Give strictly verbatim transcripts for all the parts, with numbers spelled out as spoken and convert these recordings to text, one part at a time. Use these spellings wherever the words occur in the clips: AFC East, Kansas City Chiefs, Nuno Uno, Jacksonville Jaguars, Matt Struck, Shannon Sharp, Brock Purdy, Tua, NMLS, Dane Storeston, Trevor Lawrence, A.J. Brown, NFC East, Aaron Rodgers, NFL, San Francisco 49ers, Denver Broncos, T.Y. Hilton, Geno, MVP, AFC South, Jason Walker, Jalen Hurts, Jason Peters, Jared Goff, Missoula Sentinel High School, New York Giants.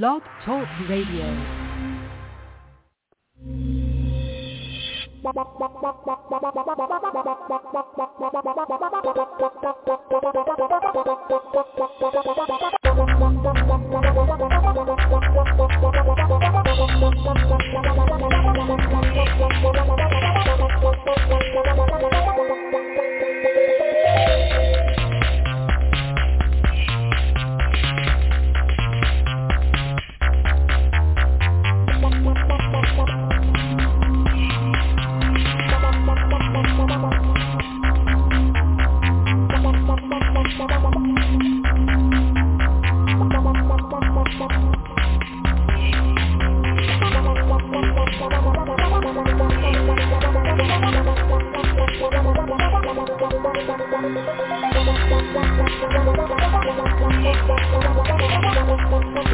Blog Talk Radio.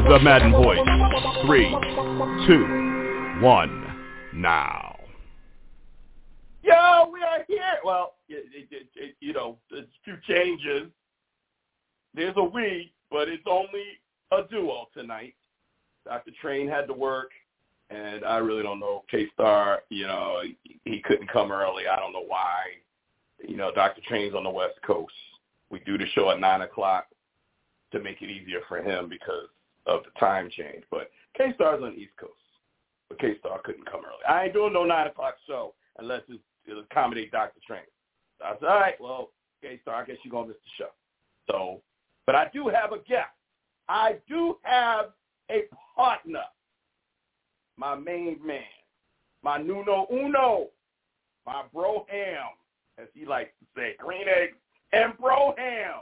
The Madden Voice. Three, two, one, now. Yo, we are here. Well, it, it, it, you know, there's a few changes. There's a we, but it's only a duo tonight. Doctor Train had to work, and I really don't know. K-Star, you know, he, he couldn't come early. I don't know why. You know, Doctor Train's on the West Coast. We do the show at nine o'clock to make it easier for him because of the time change. But K-Star's on the East Coast. But K-Star couldn't come early. I ain't doing no nine o'clock show unless it's, it'll accommodate Doctor Train. So I said, all right, well, K-Star, I guess you're going to miss the show. So, but I do have a guest. I do have a partner, my main man, my Nuno Uno, my bro ham, as he likes to say, green eggs and bro ham,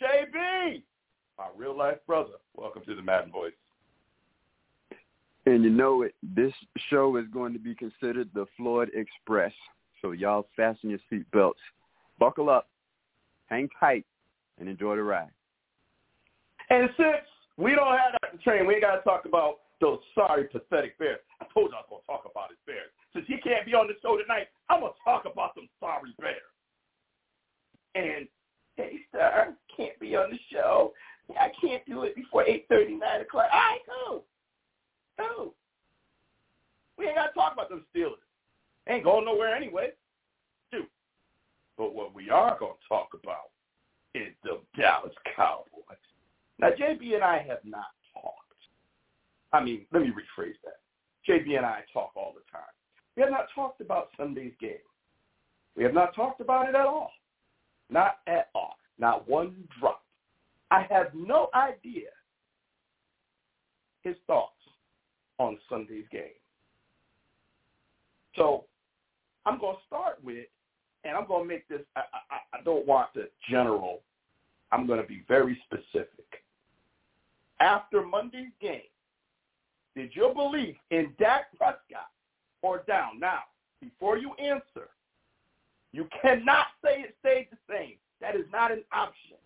J B, my real-life brother. Welcome to the Madden Voice. And you know it, this show is going to be considered the Floyd Express. So y'all fasten your seatbelts, buckle up, hang tight, and enjoy the ride. And since we don't have that train, we ain't got to talk about those sorry, pathetic Bears. I told you I was going to talk about his Bears. Since he can't be on the show tonight, I'm going to talk about them sorry Bears. And K-Star can't be on the show. I can't do it before eight thirty, nine o'clock. All right, cool. Cool. We ain't got to talk about them Steelers. They ain't going nowhere anyway. Shoot. But what we are going to talk about is the Dallas Cowboys. Now, J B and I have not talked. I mean, let me rephrase that. J B and I talk all the time. We have not talked about Sunday's game. We have not talked about it at all. Not at all. Not one drop. I have no idea his thoughts on Sunday's game. So I'm going to start with, and I'm going to make this, I, I, I don't want the general. I'm going to be very specific. After Monday's game, did your belief in Dak Prescott or down? Now, before you answer, you cannot say it stayed the same. That is not an option.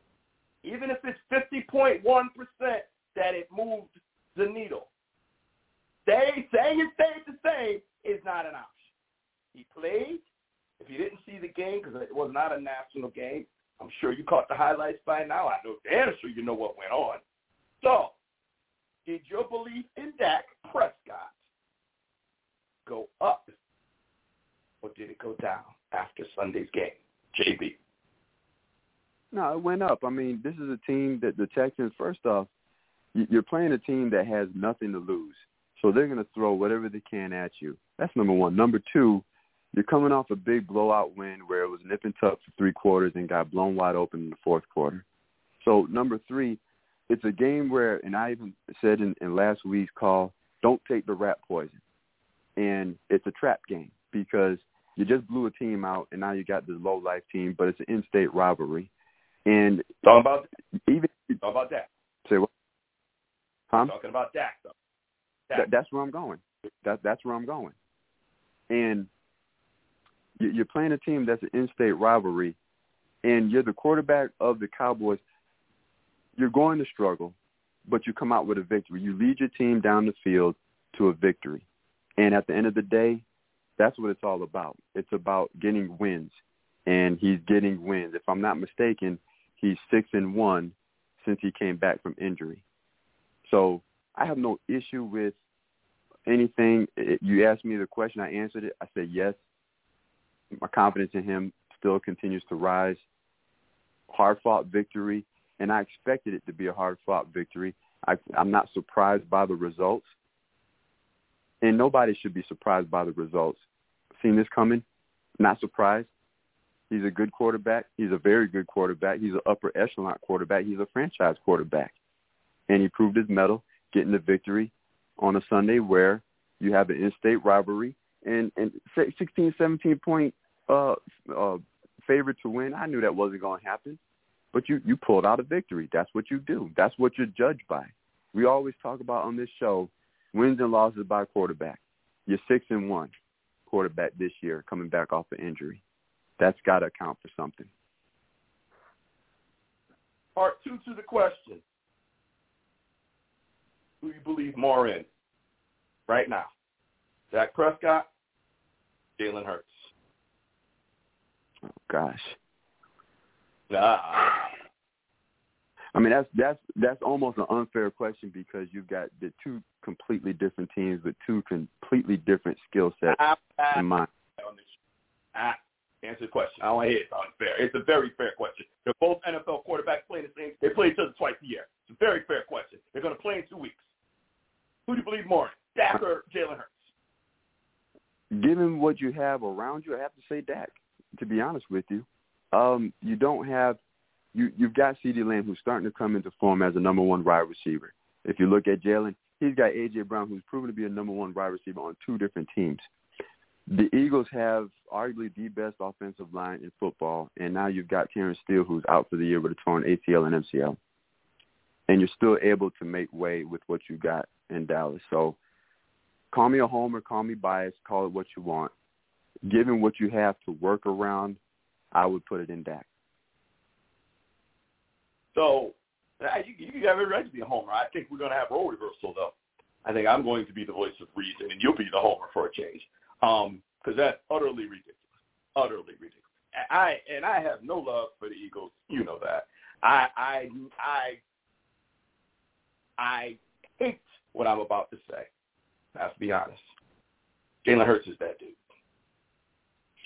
Even if it's fifty point one percent that it moved the needle. They, saying it stayed the same is not an option. He played. If you didn't see the game, because it was not a national game, I'm sure you caught the highlights by now. I know damn sure you know what went on. So, did your belief in Dak Prescott go up or did it go down after Sunday's game, J B? No, it went up. I mean, this is a team that the Texans, first off, you're playing a team that has nothing to lose. So they're going to throw whatever they can at you. That's number one. Number two, you're coming off a big blowout win where it was nip and tuck for three quarters and got blown wide open in the fourth quarter. So number three, it's a game where, and I even said in, in last week's call, don't take the rat poison. And it's a trap game because you just blew a team out, and now you got this low-life team, but it's an in-state rivalry. And talking about even talking about Dak. Say what? Huh? Talking about Dak, though. Dak. Th- that's where I'm going. That, that's where I'm going. And you're playing a team that's an in-state rivalry, and you're the quarterback of the Cowboys. You're going to struggle, but you come out with a victory. You lead your team down the field to a victory. And at the end of the day, that's what it's all about. It's about getting wins, and he's getting wins. If I'm not mistaken, he's six and one since he came back from injury. So I have no issue with anything. It, you asked me the question, I answered it. I said yes. My confidence in him still continues to rise. Hard-fought victory, and I expected it to be a hard-fought victory. I, I'm not surprised by the results, and nobody should be surprised by the results. Seen this coming, not surprised. He's a good quarterback. He's a very good quarterback. He's an upper echelon quarterback. He's a franchise quarterback. And he proved his mettle getting the victory on a Sunday where you have an in-state rivalry and, and sixteen, seventeen-point uh, uh, favorite to win. I knew that wasn't going to happen. But you, you pulled out a victory. That's what you do. That's what you're judged by. We always talk about on this show wins and losses by quarterback. You're six and one quarterback this year coming back off an injury. That's got to account for something. Part two to the question. Who do you believe more in right now? Dak Prescott, Jalen Hurts. Oh, gosh. Nah. I mean, that's that's that's almost an unfair question because you've got the two completely different teams with two completely different skill sets I, I, in mind. I, Answer the question. I don't want to hear it. It's unfair. It's a very fair question. They're both N F L quarterbacks playing the same. They play each other twice a year. It's a very fair question. They're going to play in two weeks. Who do you believe more, Dak or Jalen Hurts? Given what you have around you, I have to say Dak, to be honest with you. Um, you don't have you, – you've got CeeDee Lamb who's starting to come into form as a number one wide receiver. If you look at Jalen, he's got A J. Brown who's proven to be a number one wide receiver on two different teams. The Eagles have arguably the best offensive line in football, and now you've got Terrence Steele, who's out for the year with a torn A C L and M C L. And you're still able to make way with what you got in Dallas. So call me a homer, call me biased, call it what you want. Given what you have to work around, I would put it in Dak. So you, you have it right to be a homer. I think we're going to have role reversal, though. I think I'm going to be the voice of reason, and you'll be the homer for a change. Um, because that's utterly ridiculous, utterly ridiculous. I and I have no love for the Eagles. You know that. I I I I hate what I'm about to say. Let's be honest. Jalen Hurts is that dude.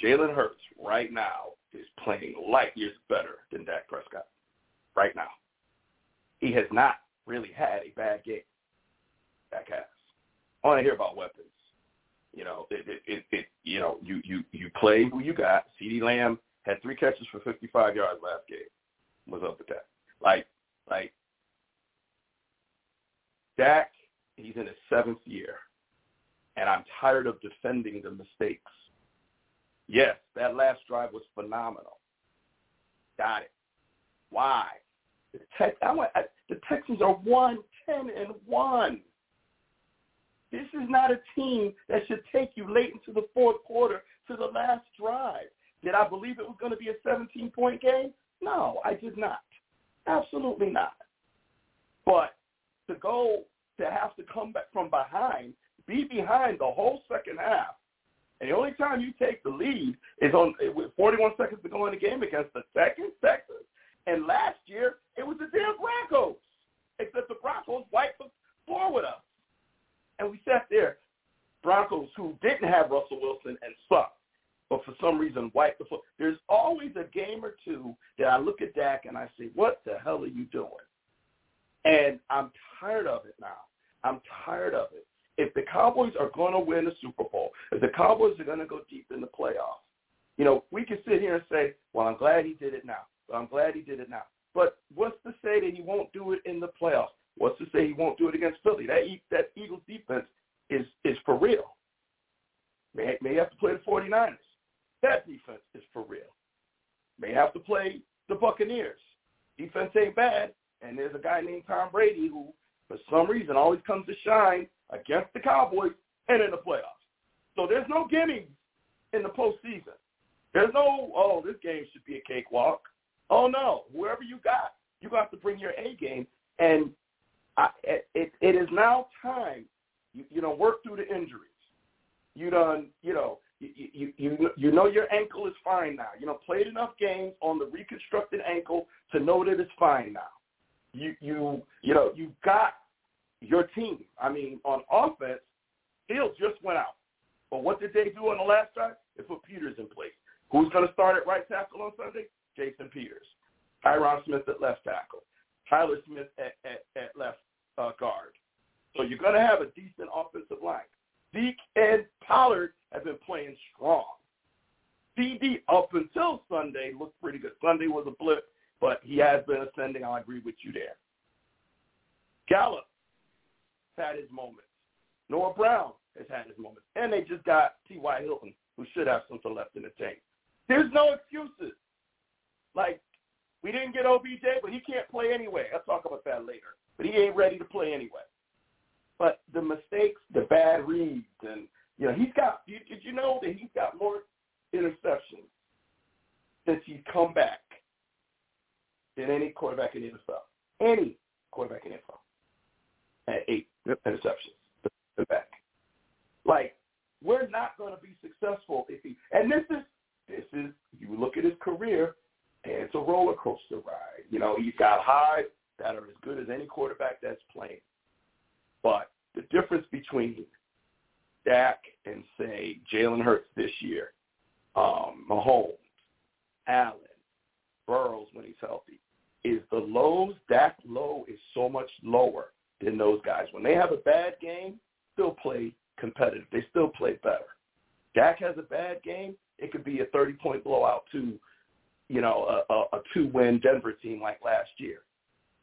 Jalen Hurts right now is playing light years better than Dak Prescott. Right now, he has not really had a bad game. Dak has. I want to hear about weapons. You know, it, it, it, it, you know, you, you, you play who you got. CeeDee Lamb had three catches for fifty-five yards last game. What's up with that? Like, like, Dak, he's in his seventh year, and I'm tired of defending the mistakes. Yes, that last drive was phenomenal. Got it. Why? The, Tex- I went, I, the Texans are one ten and one. This is not a team that should take you late into the fourth quarter to the last drive. Did I believe it was going to be a seventeen-point game? No, I did not. Absolutely not. But to go to have to come back from behind, be behind the whole second half, and the only time you take the lead is on with forty-one seconds to go in the game against the Texans. Texans. And last year, it was the damn Broncos, except the Broncos wiped the floor with us. And we sat there, Broncos, who didn't have Russell Wilson and sucked, but for some reason wiped the floor. There's always a game or two that I look at Dak and I say, what the hell are you doing? And I'm tired of it now. I'm tired of it. If the Cowboys are going to win the Super Bowl, if the Cowboys are going to go deep in the playoffs, you know, we can sit here and say, well, I'm glad he did it now. I'm glad he did it now. But what's to say that he won't do it in the playoffs? What's to say he won't do it against Philly? That that Eagles defense is is for real. May, may have to play the forty-niners. That defense is for real. May have to play the Buccaneers. Defense ain't bad, and there's a guy named Tom Brady who, for some reason, always comes to shine against the Cowboys and in the playoffs. So there's no gimmies in the postseason. There's no, oh, this game should be a cakewalk. Oh, no, whoever you got, you got to bring your A game and – I, it, it is now time, you, you know, work through the injuries. You done, you know, you, you, you, you know your ankle is fine now. You know, played enough games on the reconstructed ankle to know that it's fine now. You, you, you know, you've got your team. I mean, on offense, Hill just went out. But what did they do on the last drive? They put Peters in place. Who's going to start at right tackle on Sunday? Jason Peters. Tyron Smith at left tackle. Tyler Smith at, at, at left uh, guard. So you're going to have a decent offensive line. Zeke and Pollard have been playing strong. C D up until Sunday looked pretty good. Sunday was a blip, but he has been ascending. I'll agree with you there. Gallup had his moments. Noah Brown has had his moments. And they just got T Y Hilton, who should have something left in the tank. There's no excuses. Like, we didn't get O B J, but he can't play anyway. I'll talk about that later. But he ain't ready to play anyway. But the mistakes, the bad reads, and, you know, he's got – did you know that he's got more interceptions since he's come back than any quarterback in the N F L? Any quarterback in the N F L at eight interceptions back. Like, we're not going to be successful if he – and this is – this is you look at his career, and it's a roller coaster ride. You know, he's got highs that are as good as any quarterback that's playing. But the difference between Dak and, say, Jalen Hurts this year, um, Mahomes, Allen, Burrows when he's healthy, is the lows. Dak low is so much lower than those guys. When they have a bad game, still play competitive. They still play better. Dak has a bad game, it could be a thirty-point blowout to, you know, a, a, a two-win Denver team like last year.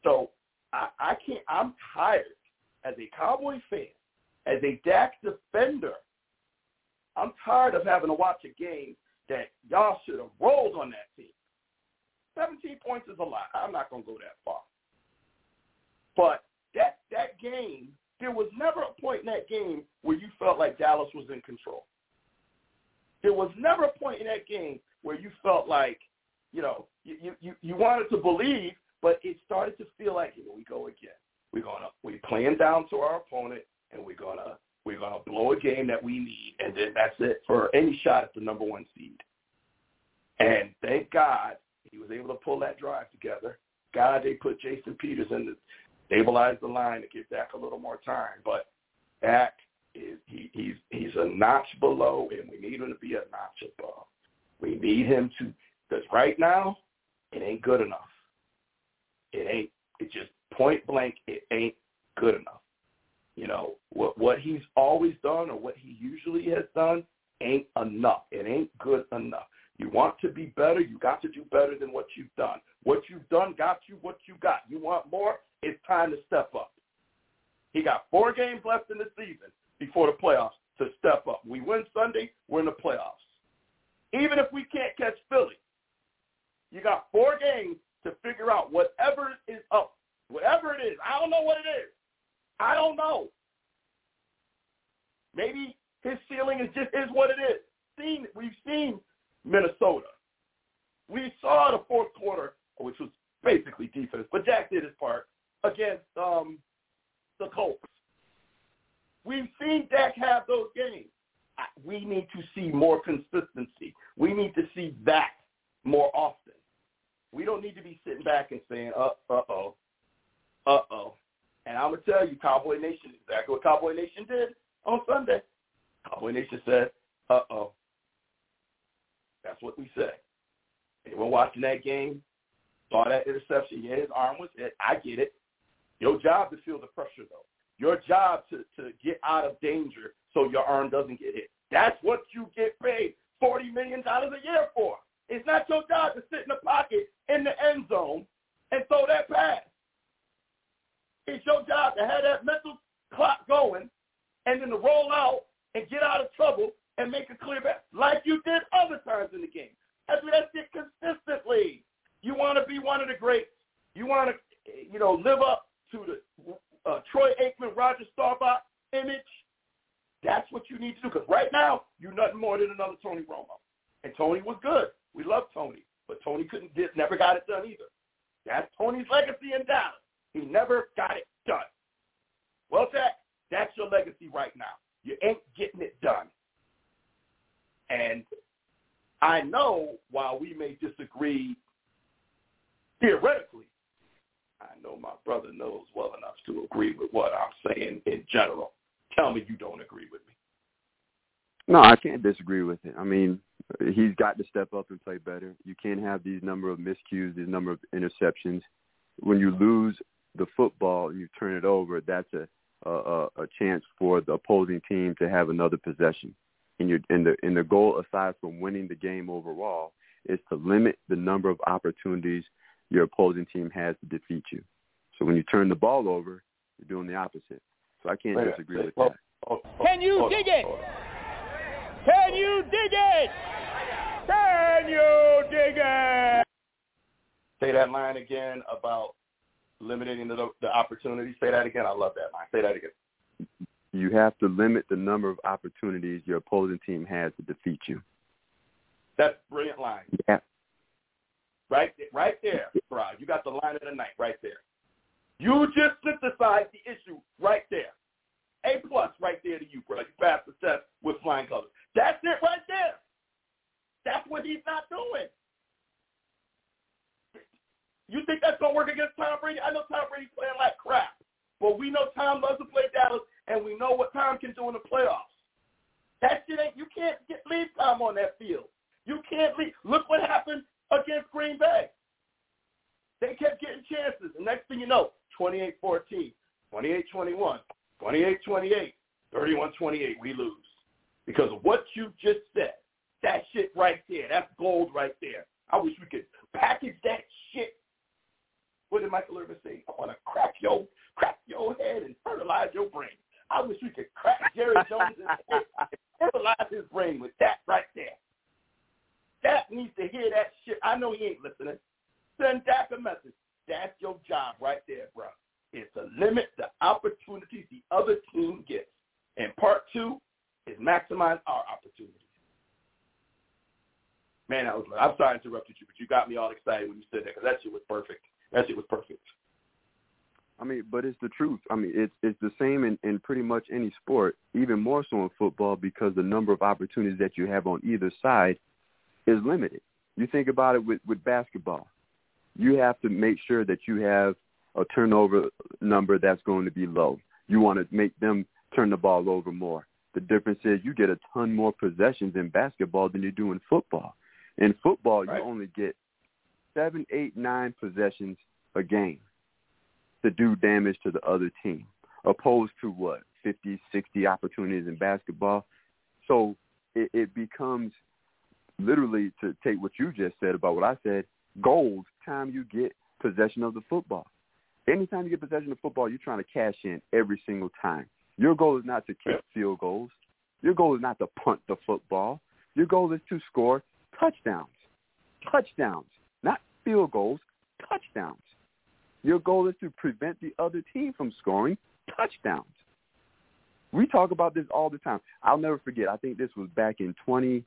So I, I can't – I'm tired. As a Cowboy fan, as a Dak defender, I'm tired of having to watch a game that y'all should have rolled on that team. seventeen points is a lot. I'm not going to go that far. But that that game, there was never a point in that game where you felt like Dallas was in control. There was never a point in that game where you felt like, you know, you you, you wanted to believe, but it started to feel like, here we go again. We're gonna we're playing down to our opponent, and we're gonna we're gonna blow a game that we need, and then that's it for any shot at the number one seed. And thank God he was able to pull that drive together. God, they put Jason Peters in to stabilize the line to give Dak a little more time. But Dak is he, he's he's a notch below, and we need him to be a notch above. We need him to, because right now it ain't good enough. It ain't. It just. Point blank, it ain't good enough. You know, what what he's always done or what he usually has done ain't enough. It ain't good enough. You want to be better, you got to do better than what you've done. What you've done got you what you got. You want more, it's time to step up. He got four games left in the season before the playoffs to step up. We win Sunday, we're in the playoffs. Even if we can't catch Philly, you got four games to figure out whatever is up. Whatever it is, I don't know what it is. I don't know. Maybe his ceiling is just is what it is. Seen, we've seen Minnesota. We saw the fourth quarter, which was basically defense, but Dak did his part against um, the Colts. We've seen Dak have those games. I, we need to see more consistency. We need to see that more often. We don't need to be sitting back and saying, uh, uh-oh. Uh-oh. And I'm going to tell you, Cowboy Nation, exactly what Cowboy Nation did on Sunday. Cowboy Nation said, uh-oh. That's what we said. Anyone watching that game saw that interception. Yeah, his arm was hit. I get it. Your job to feel the pressure, though. Your job to, to get out of danger so your arm doesn't get hit. That's what you get paid forty million dollars a year for. It's not your job to sit in the pocket in the end zone and throw that pass. It's your job to have that mental clock going and then to roll out and get out of trouble and make a clear pass like you did other times in the game. That's what I did consistently. You want to be one of the greats. You want to, you know, live up to the uh, Troy Aikman, Roger Staubach image. That's what you need to do because right now you're nothing more than another Tony Romo. And Tony was good. We love Tony, but Tony couldn't get, never got it done either. That's Tony's legacy in Dallas. He never got it done. Well, Dak, that's your legacy right now. You ain't getting it done. And I know while we may disagree theoretically, I know my brother knows well enough to agree with what I'm saying in general. Tell me you don't agree with me. No, I can't disagree with it. I mean, he's got to step up and play better. You can't have these number of miscues, these number of interceptions. When you lose the football and you turn it over, that's a a, a chance for the opposing team to have another possession. And, you're, and, the, and the goal, aside from winning the game overall, is to limit the number of opportunities your opposing team has to defeat you. So when you turn the ball over, you're doing the opposite. So I can't Wait disagree with oh, that. Oh, oh, Can you oh, dig it? Oh, oh. Can you dig it? Can you dig it? Say that line again about limiting the, the opportunity. Say that again. I love that line. Say that again. You have to limit the number of opportunities your opposing team has to defeat you. That's a brilliant line. Yeah. Right, right there, Rob. You got the line of the night right there. You just synthesized the issue right there. A plus right there to you, bro. You passed the test with flying colors. That's it right there. That's what he's not doing. You think that's going to work against Tom Brady? I know Tom Brady's playing like crap, but we know Tom loves to play Dallas, and we know what Tom can do in the playoffs. That shit ain't – you can't get, leave Tom on that field. You can't leave. Look what happened against Green Bay. They kept getting chances, and next thing you know, twenty-eight fourteen, twenty-eight twenty-one. twenty-eight twenty-eight, thirty-one twenty-eight, we lose. Because of what you just said, that shit right there, that's gold right there. I wish we could package that shit. What did Michael Irvin say? I want to crack your, crack your head and fertilize your brain. I wish we could crack Jerry Jones' head and fertilize his brain with that right there. That needs to hear that shit. I know he ain't listening. Send Dak a message. That's your job right there, bro. Is to limit the opportunities the other team gets. And part two is maximize our opportunities. Man, I was, I'm sorry I interrupted you, but you got me all excited when you said that because that shit was perfect. That shit was perfect. I mean, but it's the truth. I mean, it's it's the same in, in pretty much any sport, even more so in football because the number of opportunities that you have on either side is limited. You think about it with, with basketball. You have to make sure that you have a turnover number that's going to be low. You want to make them turn the ball over more. The difference is you get a ton more possessions in basketball than you do in football. In football, right. You only get seven, eight, nine possessions a game to do damage to the other team, opposed to what, fifty, sixty opportunities in basketball. So it, it becomes literally, to take what you just said about what I said, gold time you get possession of the football. Anytime you get possession of football, you're trying to cash in every single time. Your goal is not to kick field goals. Your goal is not to punt the football. Your goal is to score touchdowns. Touchdowns. Not field goals, touchdowns. Your goal is to prevent the other team from scoring touchdowns. We talk about this all the time. I'll never forget. I think this was back in twenty,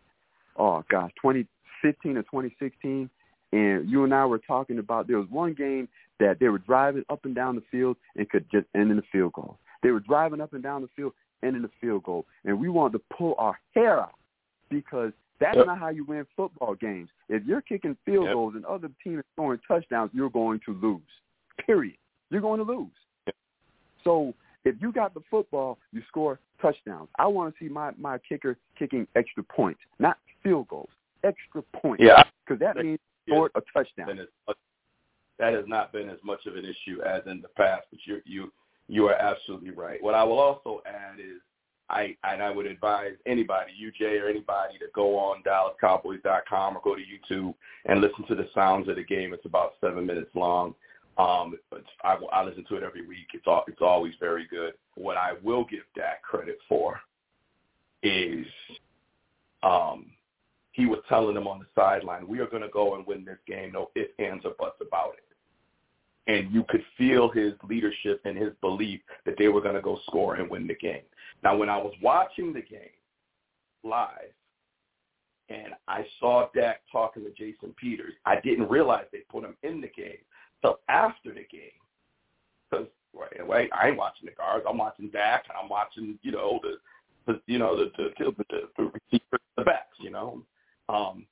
oh gosh, twenty fifteen or twenty sixteen. And you and I were talking about there was one game that they were driving up and down the field and could just end in a field goal. They were driving up and down the field, end in a field goal. And we wanted to pull our hair out because that's yep. not how you win football games. If you're kicking field yep. goals and other team is scoring touchdowns, you're going to lose, period. You're going to lose. Yep. So if you got the football, you score touchdowns. I want to see my, my kicker kicking extra points, not field goals, extra points. Yeah, because that means – scored a touchdown. That has not been as much of an issue as in the past, but you you you are absolutely right. What I will also add is I and I would advise anybody, you Jay or anybody, to go on Dallas Cowboys dot com or go to YouTube and listen to the sounds of the game. It's about seven minutes long. Um, I, I listen to it every week. It's all, it's always very good. What I will give Dak credit for is um. He was telling them on the sideline, we are going to go and win this game, no ifs, ands, or buts about it. And you could feel his leadership and his belief that they were going to go score and win the game. Now, when I was watching the game live and I saw Dak talking to Jason Peters, I didn't realize they put him in the game until after the game. Because, right, right, I ain't watching the guards. I'm watching Dak. I'm watching, you know, the, you know, the, the, the, the receivers, the backs, you know. Um,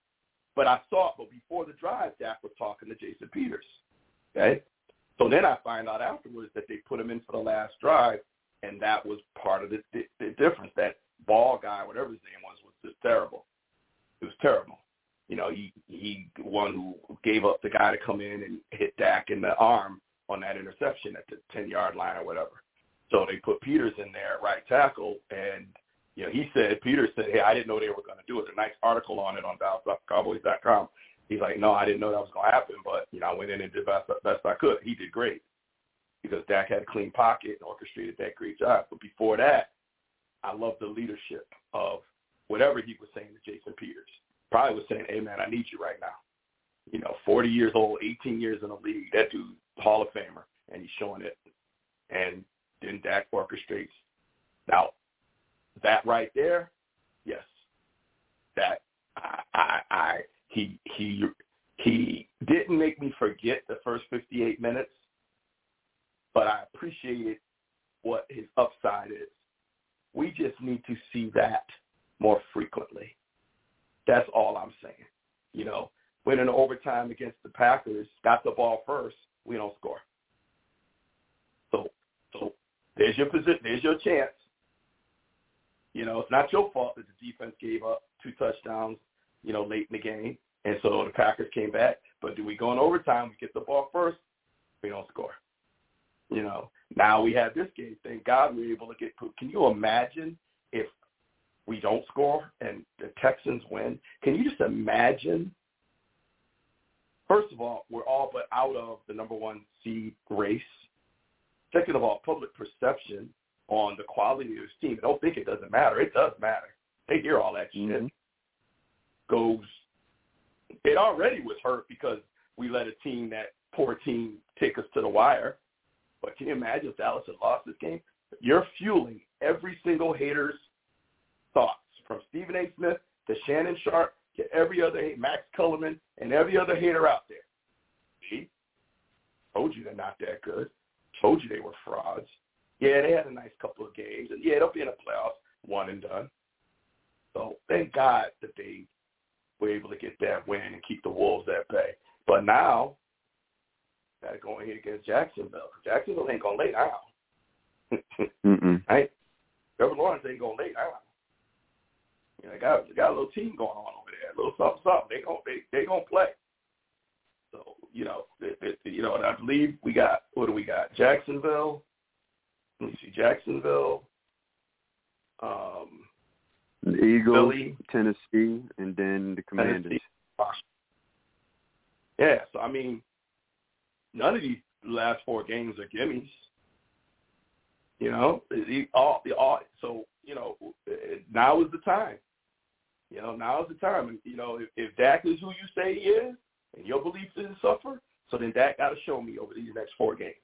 but I saw it, but before the drive, Dak was talking to Jason Peters, okay? So then I find out afterwards that they put him in for the last drive, and that was part of the, the, the difference. That ball guy, whatever his name was, was just terrible. It was terrible. You know, he he one who gave up the guy to come in and hit Dak in the arm on that interception at the ten-yard line or whatever. So they put Peters in there, right tackle, and, you know, he said, Peters said, hey, I didn't know they were going to do it. There's a nice article on it on Dallas Cowboys dot com. He's like, no, I didn't know that was going to happen, but, you know, I went in and did best, best I could. He did great because Dak had a clean pocket and orchestrated that great job. But before that, I loved the leadership of whatever he was saying to Jason Peters. Probably was saying, hey, man, I need you right now. You know, forty years old, eighteen years in the league, that dude, Hall of Famer, and he's showing it. And then Dak orchestrates. Now, that right there, yes, that I, I, I he he he didn't make me forget the first fifty-eight minutes, but I appreciated what his upside is. We just need to see that more frequently. That's all I'm saying. You know, winning in overtime against the Packers, got the ball first, we don't score. So, so there's your position, there's your chance. You know, it's not your fault that the defense gave up two touchdowns, you know, late in the game, and so the Packers came back. But do we go in overtime? We get the ball first, we don't score. You know, now we have this game. Thank God we were able to get. Can you imagine if we don't score and the Texans win? Can you just imagine? First of all, we're all but out of the number one seed race. Second of all, public perception on the quality of this team. I don't think it doesn't matter. It does matter. They hear all that mm-hmm. shit. Goes. It already was hurt because we let a team, that poor team, take us to the wire. But can you imagine if Dallas had lost this game? You're fueling every single hater's thoughts, from Stephen A. Smith to Shannon Sharp, every other, Max Kellerman, and every other hater out there. See? Told you they're not that good. Told you they were frauds. Yeah, they had a nice couple of games. And yeah, they'll be in the playoffs, one and done. So thank God that they were able to get that win and keep the Wolves at bay. But now, got to go in here against Jacksonville. Jacksonville ain't going to lay down. Right? Trevor Lawrence ain't going to lay down. You know, they got, they got a little team going on over there, a little something, something. They gonna, they, they gonna play. So you know, they, they, you know, and I believe we got, what do we got? Jacksonville. Let me see, Jacksonville. Um, the Eagles, Philly, Tennessee, and then the Commanders. Yeah, so I mean, none of these last four games are gimmies. You know, all the all. So you know, now is the time. You know, now is the time. And, you know, if, if Dak is who you say he is and your belief didn't suffer, so then Dak got to show me over these next four games.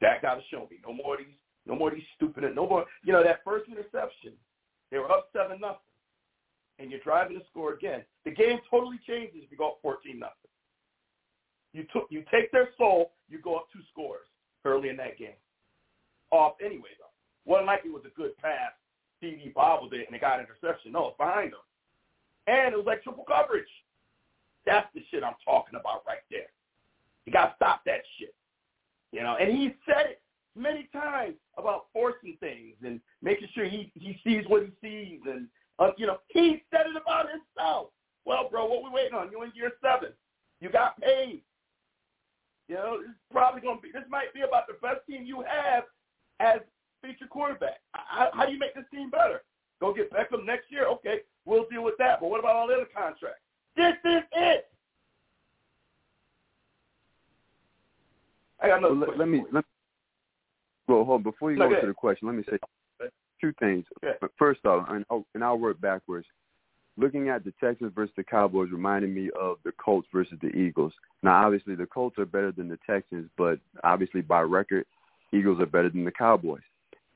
Dak got to show me. No more of these, no more of these stupid, no more. You know, that first interception, they were up seven nothing, and you're driving to score again. The game totally changes if you go up fourteen nothing. You, took, you take their soul, you go up two scores early in that game. Off anyway, though. Wasn't like it was a good pass. CeeDee bobbled it, and it got an interception. No, it's behind him. And it was like triple coverage. That's the shit I'm talking about right there. You got to stop that shit. You know, and he said it many times about forcing things and making sure he, he sees what he sees. And, uh, you know, he said it about himself. Well, bro, what we waiting on? You're in year seven. You got paid. You know, this is probably going to be, this might be about the best team you have as feature quarterback. I, how do you make this team better? Go get Beckham next year? Okay, we'll deal with that. But what about all the other contracts? This is it. I got another question. Let me, let me well, hold on. Before you no, go ahead. to the question, let me say two things. Yeah. First off, and, oh, and I'll work backwards. Looking at the Texans versus the Cowboys reminded me of the Colts versus the Eagles. Now, obviously, the Colts are better than the Texans, but obviously by record, Eagles are better than the Cowboys.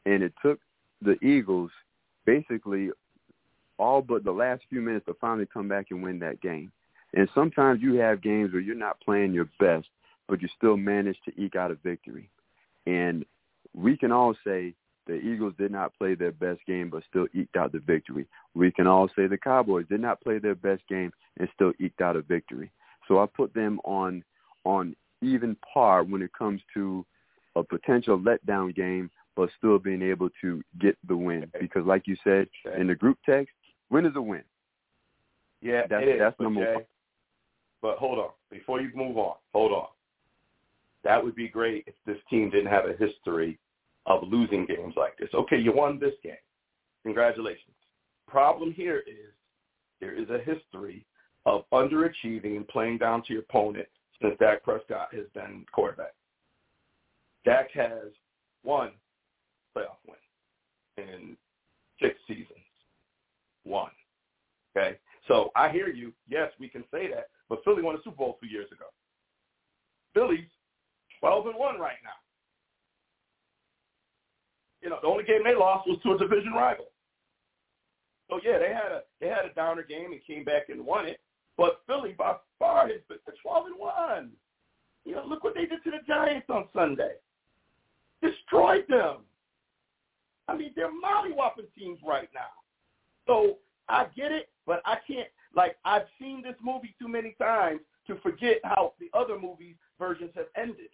And it took the Eagles basically all but the last few minutes to finally come back and win that game. And sometimes you have games where you're not playing your best, but you still manage to eke out a victory. And we can all say the Eagles did not play their best game, but still eked out the victory. We can all say the Cowboys did not play their best game and still eked out a victory. So I put them on on even par when it comes to a potential letdown game, but still being able to get the win. Because like you said in the group text, win is a win. Yeah, that's, it is, that's number Jay, one. But hold on. Before you move on, hold on. That would be great if this team didn't have a history of losing games like this. Okay, you won this game. Congratulations. Problem here is there is a history of underachieving and playing down to your opponent since Dak Prescott has been quarterback. Dak has one playoff win in six seasons. One. Okay? So I hear you. Yes, we can say that. But Philly won a Super Bowl two years ago. Philly's twelve and one right now. You know, the only game they lost was to a division rival. So yeah, they had a they had a downer game and came back and won it. But Philly by far has been twelve and one. You know, look what they did to the Giants on Sunday. Destroyed them. I mean, they're molly-whopping teams right now. So I get it, but I can't. Like, I've seen this movie too many times to forget how the other movies' versions have ended.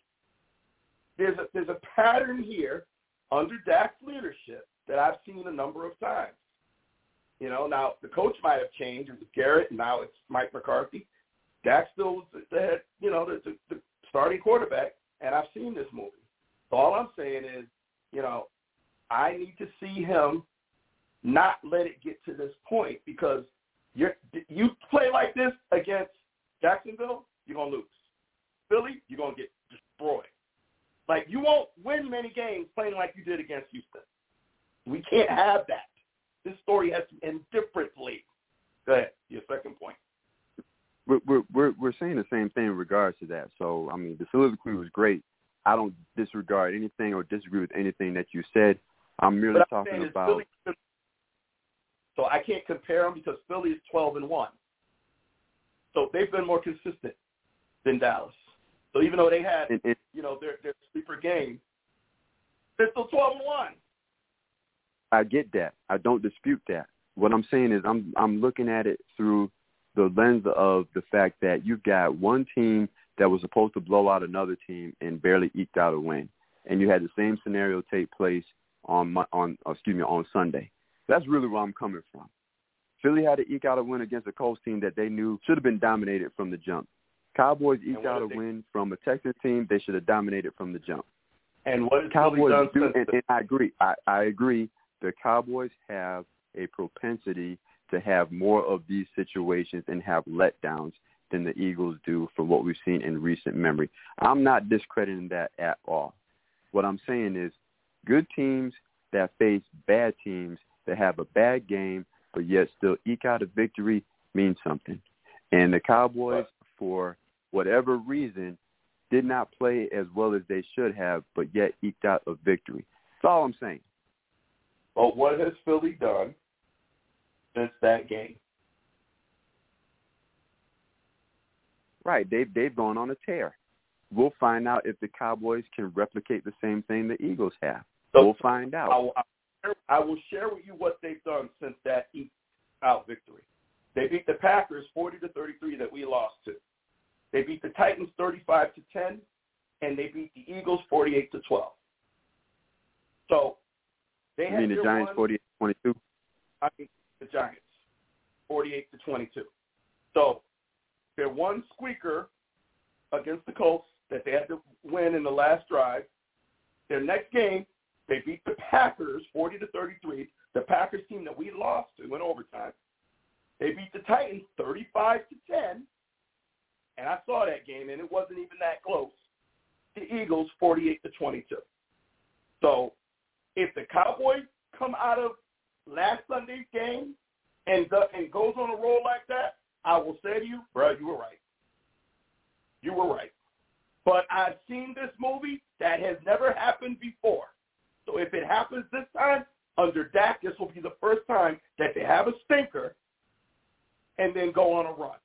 There's a, there's a pattern here under Dak's leadership that I've seen a number of times. You know, now the coach might have changed. It was Garrett, and now it's Mike McCarthy. Dak still was the head, you know, the, the, the starting quarterback, and I've seen this movie. So all I'm saying is, you know, I need to see him not let it get to this point, because you you play like this against Jacksonville, you're going to lose. Philly, you're going to get destroyed. Like, you won't win many games playing like you did against Houston. We can't have that. This story has to end differently. Go ahead, your second point. We're, we're, we're saying the same thing in regards to that. So, I mean, the soliloquy was great. I don't disregard anything or disagree with anything that you said. I'm merely I'm talking about Philly. So I can't compare them because Philly is twelve and one. So they've been more consistent than Dallas. So even though they had, and, and, you know, their their sleeper game, they're still twelve and one. I get that. I don't dispute that. What I'm saying is I'm I'm looking at it through the lens of the fact that you've got one team that was supposed to blow out another team and barely eked out a win, and you had the same scenario take place on on excuse me on Sunday. That's really where I'm coming from. Philly had to eke out a win against a Colts team that they knew should have been dominated from the jump. Cowboys eked out a they, win from a Texas team they should have dominated from the jump. And what the Cowboys done do, and, and I agree, I, I agree, the Cowboys have a propensity to have more of these situations and have letdowns than the Eagles do from what we've seen in recent memory. I'm not discrediting that at all. What I'm saying is good teams that face bad teams that have a bad game, but yet still eke out a victory means something. And the Cowboys, for whatever reason, did not play as well as they should have, but yet eked out a victory. That's all I'm saying. Well, what has Philly done since that game? Right. They've, they've gone on a tear. We'll find out if the Cowboys can replicate the same thing the Eagles have. So we'll find out. I, I, I will share with you what they've done since that eat out victory. They beat the Packers forty to thirty-three that we lost to. They beat the Titans thirty-five to ten, and they beat the Eagles forty-eight to twelve. So they had the Giants forty-eight to twenty-two. I mean the Giants forty-eight to twenty-two. So their one squeaker against the Colts that they had to win in the last drive. Their next game, they beat the Packers forty to thirty-three, the Packers team that we lost to in overtime. They beat the Titans thirty-five to ten, and I saw that game, and it wasn't even that close. The Eagles forty-eight to twenty-two. So if the Cowboys come out of last Sunday's game and the, and goes on a roll like that, I will say to you, bro, you were right. You were right. But I've seen this movie that has never happened before. So if it happens this time, under Dak, this will be the first time that they have a stinker and then go on a run.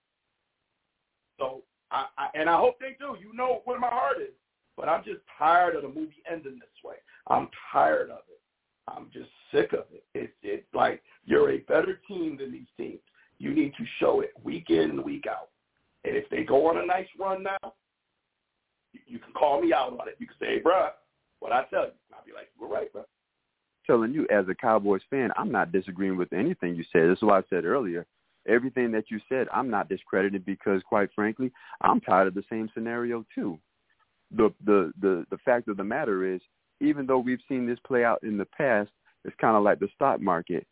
So, I, I and I hope they do. You know where my heart is. But I'm just tired of the movie ending this way. I'm tired of it. I'm just sick of it. It's it's like you're a better team than these teams. You need to show it week in and week out. And if they go on a nice run now, You can call me out on it. You can say, hey, bro, what I tell you. I'll be like, you're right, bro. Telling you as a Cowboys fan, I'm not disagreeing with anything you said. This is what I said earlier. Everything that you said, I'm not discrediting because, quite frankly, I'm tired of the same scenario too. The the the, the fact of the matter is, even though we've seen this play out in the past, it's kind of like the stock market.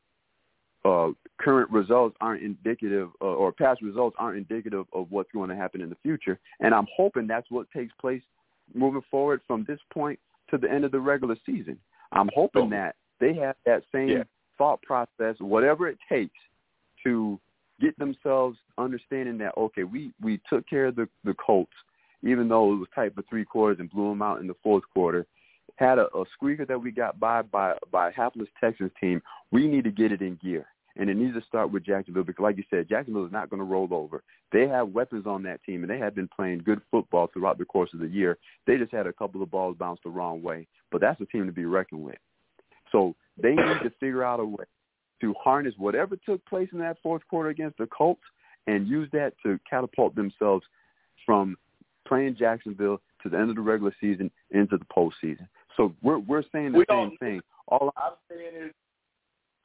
Uh, current results aren't indicative uh, or past results aren't indicative of what's going to happen in the future. And I'm hoping that's what takes place moving forward from this point to the end of the regular season. I'm hoping that they have that same yeah. thought process, whatever it takes to get themselves understanding that, okay, we, we took care of the, the Colts, even though it was tight for three quarters and blew them out in the fourth quarter. Had a, a squeaker that we got by, by by a hapless Texans team. We need to get it in gear, and it needs to start with Jacksonville because, like you said, Jacksonville is not going to roll over. They have weapons on that team, and they have been playing good football throughout the course of the year. They just had a couple of balls bounce the wrong way, but that's a team to be reckoned with. So they need to figure out a way to harness whatever took place in that fourth quarter against the Colts and use that to catapult themselves from playing Jacksonville to the end of the regular season into the postseason. So we're we're saying the we same thing. All I'm saying is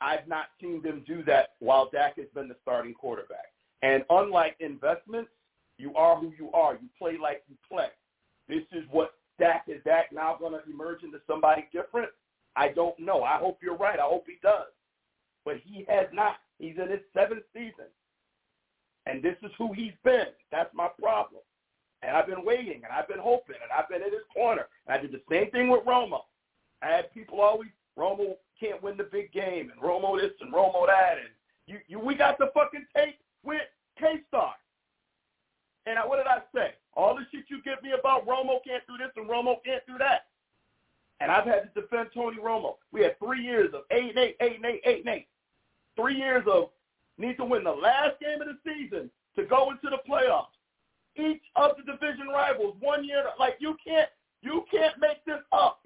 I've not seen them do that while Dak has been the starting quarterback. And unlike investments, you are who you are. You play like you play. This is what Dak is. Dak now going to emerge into somebody different? I don't know. I hope you're right. I hope he does. But he has not. He's in his seventh season. And this is who he's been. That's my problem. And I've been waiting, and I've been hoping, and I've been in his corner. And I did the same thing with Romo. I had people always, Romo can't win the big game, and Romo this and Romo that. And you, you, we got the fucking tape with K-Star. And I, what did I say? All the shit you give me about Romo can't do this and Romo can't do that. And I've had to defend Tony Romo. We had three years of eight and eight, eight and eight, eight and eight. Three years of need to win the last game of the season to go into the playoffs. Each of the division rivals, one year, like you can't, you can't make this up.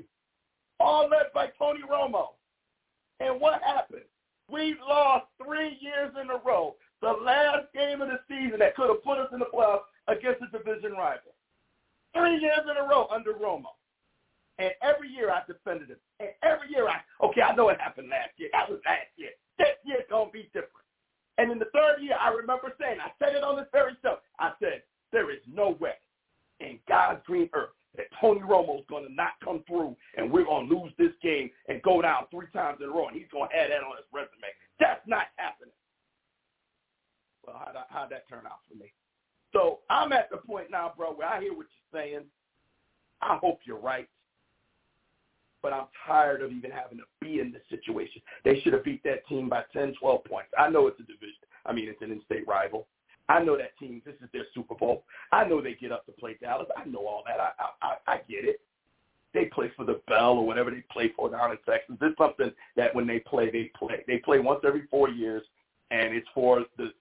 All led by Tony Romo. And what happened? We lost three years in a row. The last game of the season that could have put us in the playoffs against a division rival. Three years in a row under Romo. And every year I defended him. And every year I, okay, I know what happened last year. That was last year. This year's going to be different. And in the third year, I remember saying, I said it on this very show. I said, there is no way in God's green earth that Tony Romo's going to not come through and we're going to lose this game and go down three times in a row and he's going to have that on his resume. That's not happening. Well, how'd, I, how'd that turn out for me? So I'm at the point now, bro, where I hear what you're saying. I hope you're right. But I'm tired of even having to be in this situation. They should have beat that team by ten, twelve points. I know it's a division. I mean, it's an in-state rival. I know that team, this is their Super Bowl. I know they get up to play Dallas. I know all that. I I, I get it. They play for the bell or whatever they play for down in Texas. It's something that when they play, they play. They play once every four years, and it's for the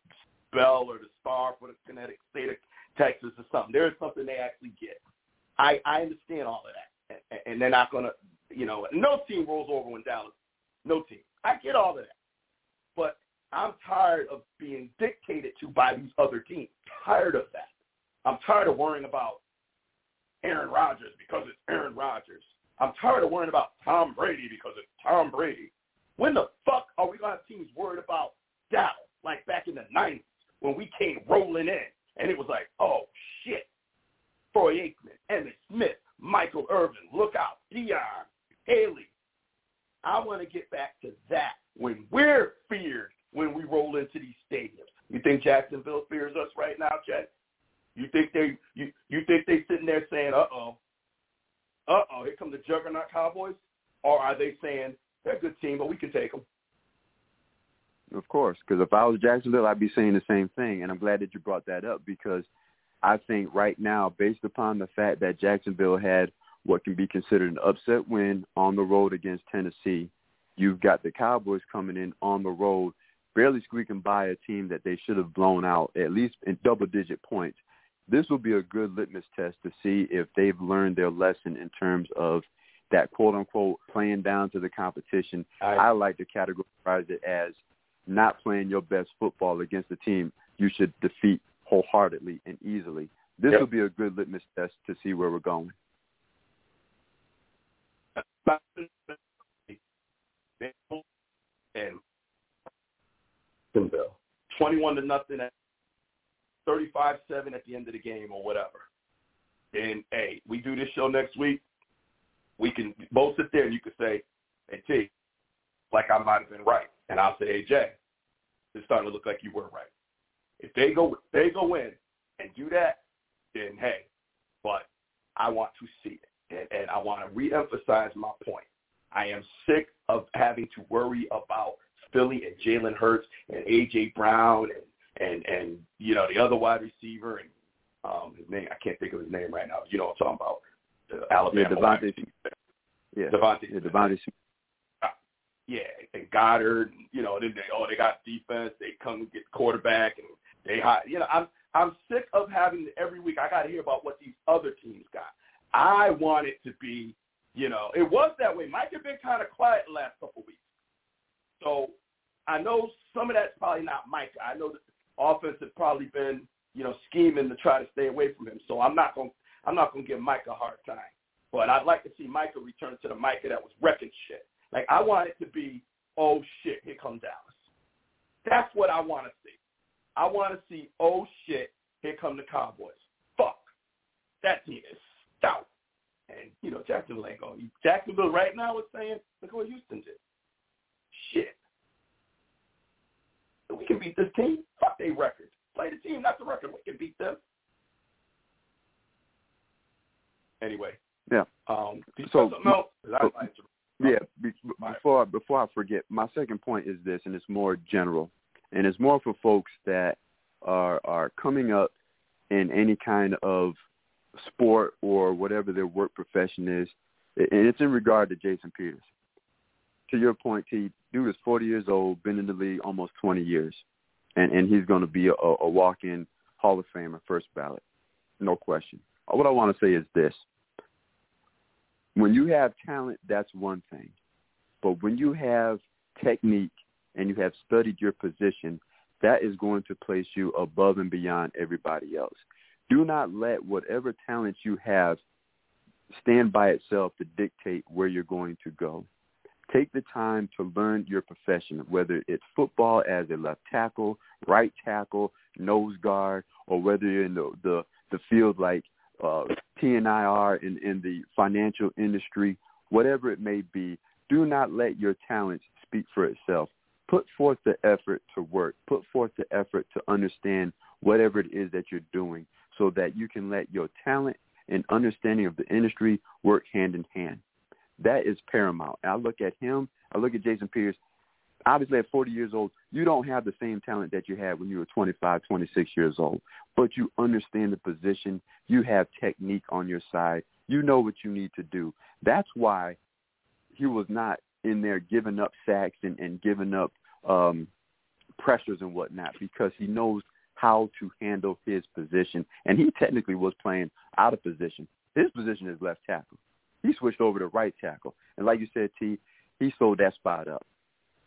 bell or the star for the Connecticut state of Texas or something. There is something they actually get. I, I understand all of that. And, and they're not going to, you know, no team rolls over when Dallas, no team. I get all of that. But I'm tired of being dictated to by these other teams. Tired of that. I'm tired of worrying about Aaron Rodgers because it's Aaron Rodgers. I'm tired of worrying about Tom Brady because it's Tom Brady. When the fuck are we going to have teams worried about Dallas? Like back in the nineties when we came rolling in and it was like, oh, shit. Troy Aikman, Emmitt Smith, Michael Irvin, look out, Deion, Haley. I want to get back to that when we're feared. When we roll into these stadiums, you think Jacksonville fears us right now, Jack? You think they you you think they sitting there saying, "Uh oh, uh oh, here come the juggernaut Cowboys," or are they saying they're a good team, but we can take them? Of course, because if I was Jacksonville, I'd be saying the same thing, and I'm glad that you brought that up because I think right now, based upon the fact that Jacksonville had what can be considered an upset win on the road against Tennessee, you've got the Cowboys coming in on the road. Barely squeaking by a team that they should have blown out, at least in double-digit points. This will be a good litmus test to see if they've learned their lesson in terms of that quote-unquote playing down to the competition. I, I like to categorize it as not playing your best football against a team you should defeat wholeheartedly and easily. this yep. will be a good litmus test to see where we're going. Twenty-one to nothing at thirty-five seven at the end of the game or whatever. And hey, we do this show next week. We can both sit there and you could say, "Hey T, like I might have been right," and I'll say, "Hey Jay, it's starting to look like you were right." If they go, if they go in and do that, then hey, but I want to see it, and, and I want to reemphasize my point. I am sick of having to worry about Philly and Jalen Hurts and A J Brown and, and and you know the other wide receiver and um, his name I can't think of his name right now. You know what I'm talking about? The Alabama. Yeah, Devontae. Yeah, Devontae. Yeah, Devontae. Yeah, and Goddard, you know, then they oh they got defense, they come and get quarterback, and they high. You know, I'm I'm sick of having every week I got to hear about what these other teams got. I want it to be, you know, it was that way. Mike had been kind of quiet the last couple weeks, so I know some of that's probably not Mike. I know the offense has probably been, you know, scheming to try to stay away from him. So I'm not gonna I'm not gonna give Mike a hard time, but I'd like to see Micah return to the Micah that was wrecking shit. Like, I want it to be, oh, shit, here comes Dallas. That's what I want to see. I want to see, oh, shit, here come the Cowboys. Fuck. That team is stout. And, you know, Jacksonville ain't going. Jacksonville right now is saying, look what Houston did. Shit. We can beat this team. Fuck their record. Play the team, not the record. We can beat them. Anyway. Yeah. Um, so, no, I like to Yeah, before before I forget, my second point is this, and it's more general, and it's more for folks that are are coming up in any kind of sport or whatever their work profession is, and it's in regard to Jason Peters. To your point, T, dude is forty years old, been in the league almost twenty years, and, and he's going to be a, a walk-in Hall of Famer, first ballot, no question. What I want to say is this. When you have talent, that's one thing. But when you have technique and you have studied your position, that is going to place you above and beyond everybody else. Do not let whatever talent you have stand by itself to dictate where you're going to go. Take the time to learn your profession, whether it's football as a left tackle, right tackle, nose guard, or whether you're in the, the, the field like Uh, T N I R in, in the financial industry, whatever it may be, do not let your talents speak for itself. Put forth the effort to work. Put forth the effort to understand whatever it is that you're doing so that you can let your talent and understanding of the industry work hand in hand. That is paramount. I look at him. I look at Jason Peters. Obviously, at forty years old, you don't have the same talent that you had when you were twenty-five, twenty-six years old, but you understand the position. You have technique on your side. You know what you need to do. That's why he was not in there giving up sacks and, and giving up um, pressures and whatnot, because he knows how to handle his position. And he technically was playing out of position. His position is left tackle. He switched over to right tackle. And like you said, T, he sold that spot up.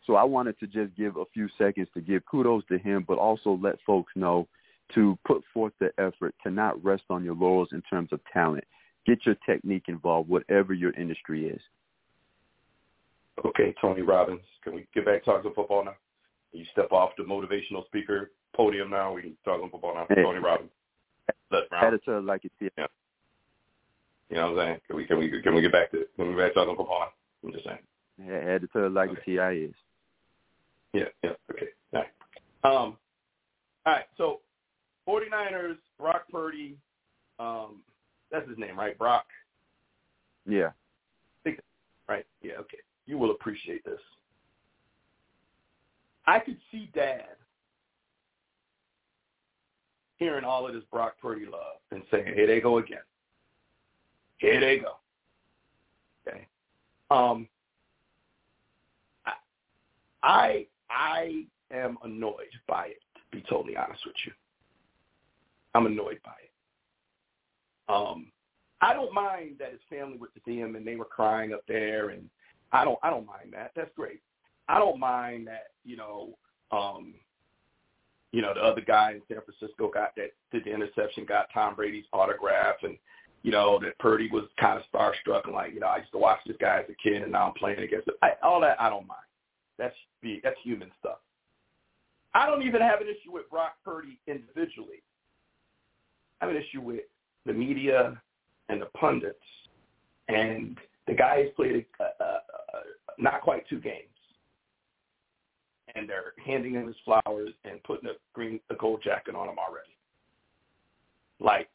So I wanted to just give a few seconds to give kudos to him, but also let folks know to put forth the effort, to not rest on your laurels in terms of talent. Get your technique involved, whatever your industry is. Okay, Tony Robbins, can we get back talking football now? You step off the motivational speaker podium now. We can talk on football now. Hey, Tony Robbins. Editor like it's here. Yeah. You know what I'm saying? Can we can we can we get back to can we get back talking football now? I'm just saying. Yeah, editor like okay. The T I is. Yeah, yeah, okay. All right. Um, all right, so forty-niners, Brock Purdy, um, that's his name, right, Brock? Yeah. I think, right, yeah, okay. You will appreciate this. I could see Dad hearing all of this Brock Purdy love and saying, here they go again. Here they go. Okay. Um. I I am annoyed by it, to be totally honest with you. I'm annoyed by it. Um, I don't mind that his family went to see him and they were crying up there, and I don't I don't mind that. That's great. I don't mind that, you know, um, you know, the other guy in San Francisco got that, did the interception, got Tom Brady's autograph, and, you know, that Purdy was kind of starstruck and like, you know, I used to watch this guy as a kid and now I'm playing against him. I, all that I don't mind. That's that's human stuff. I don't even have an issue with Brock Purdy individually. I have an issue with the media and the pundits. And the guy has played a, a, a, not quite two games. And they're handing him his flowers and putting a green, a gold jacket on him already. Like,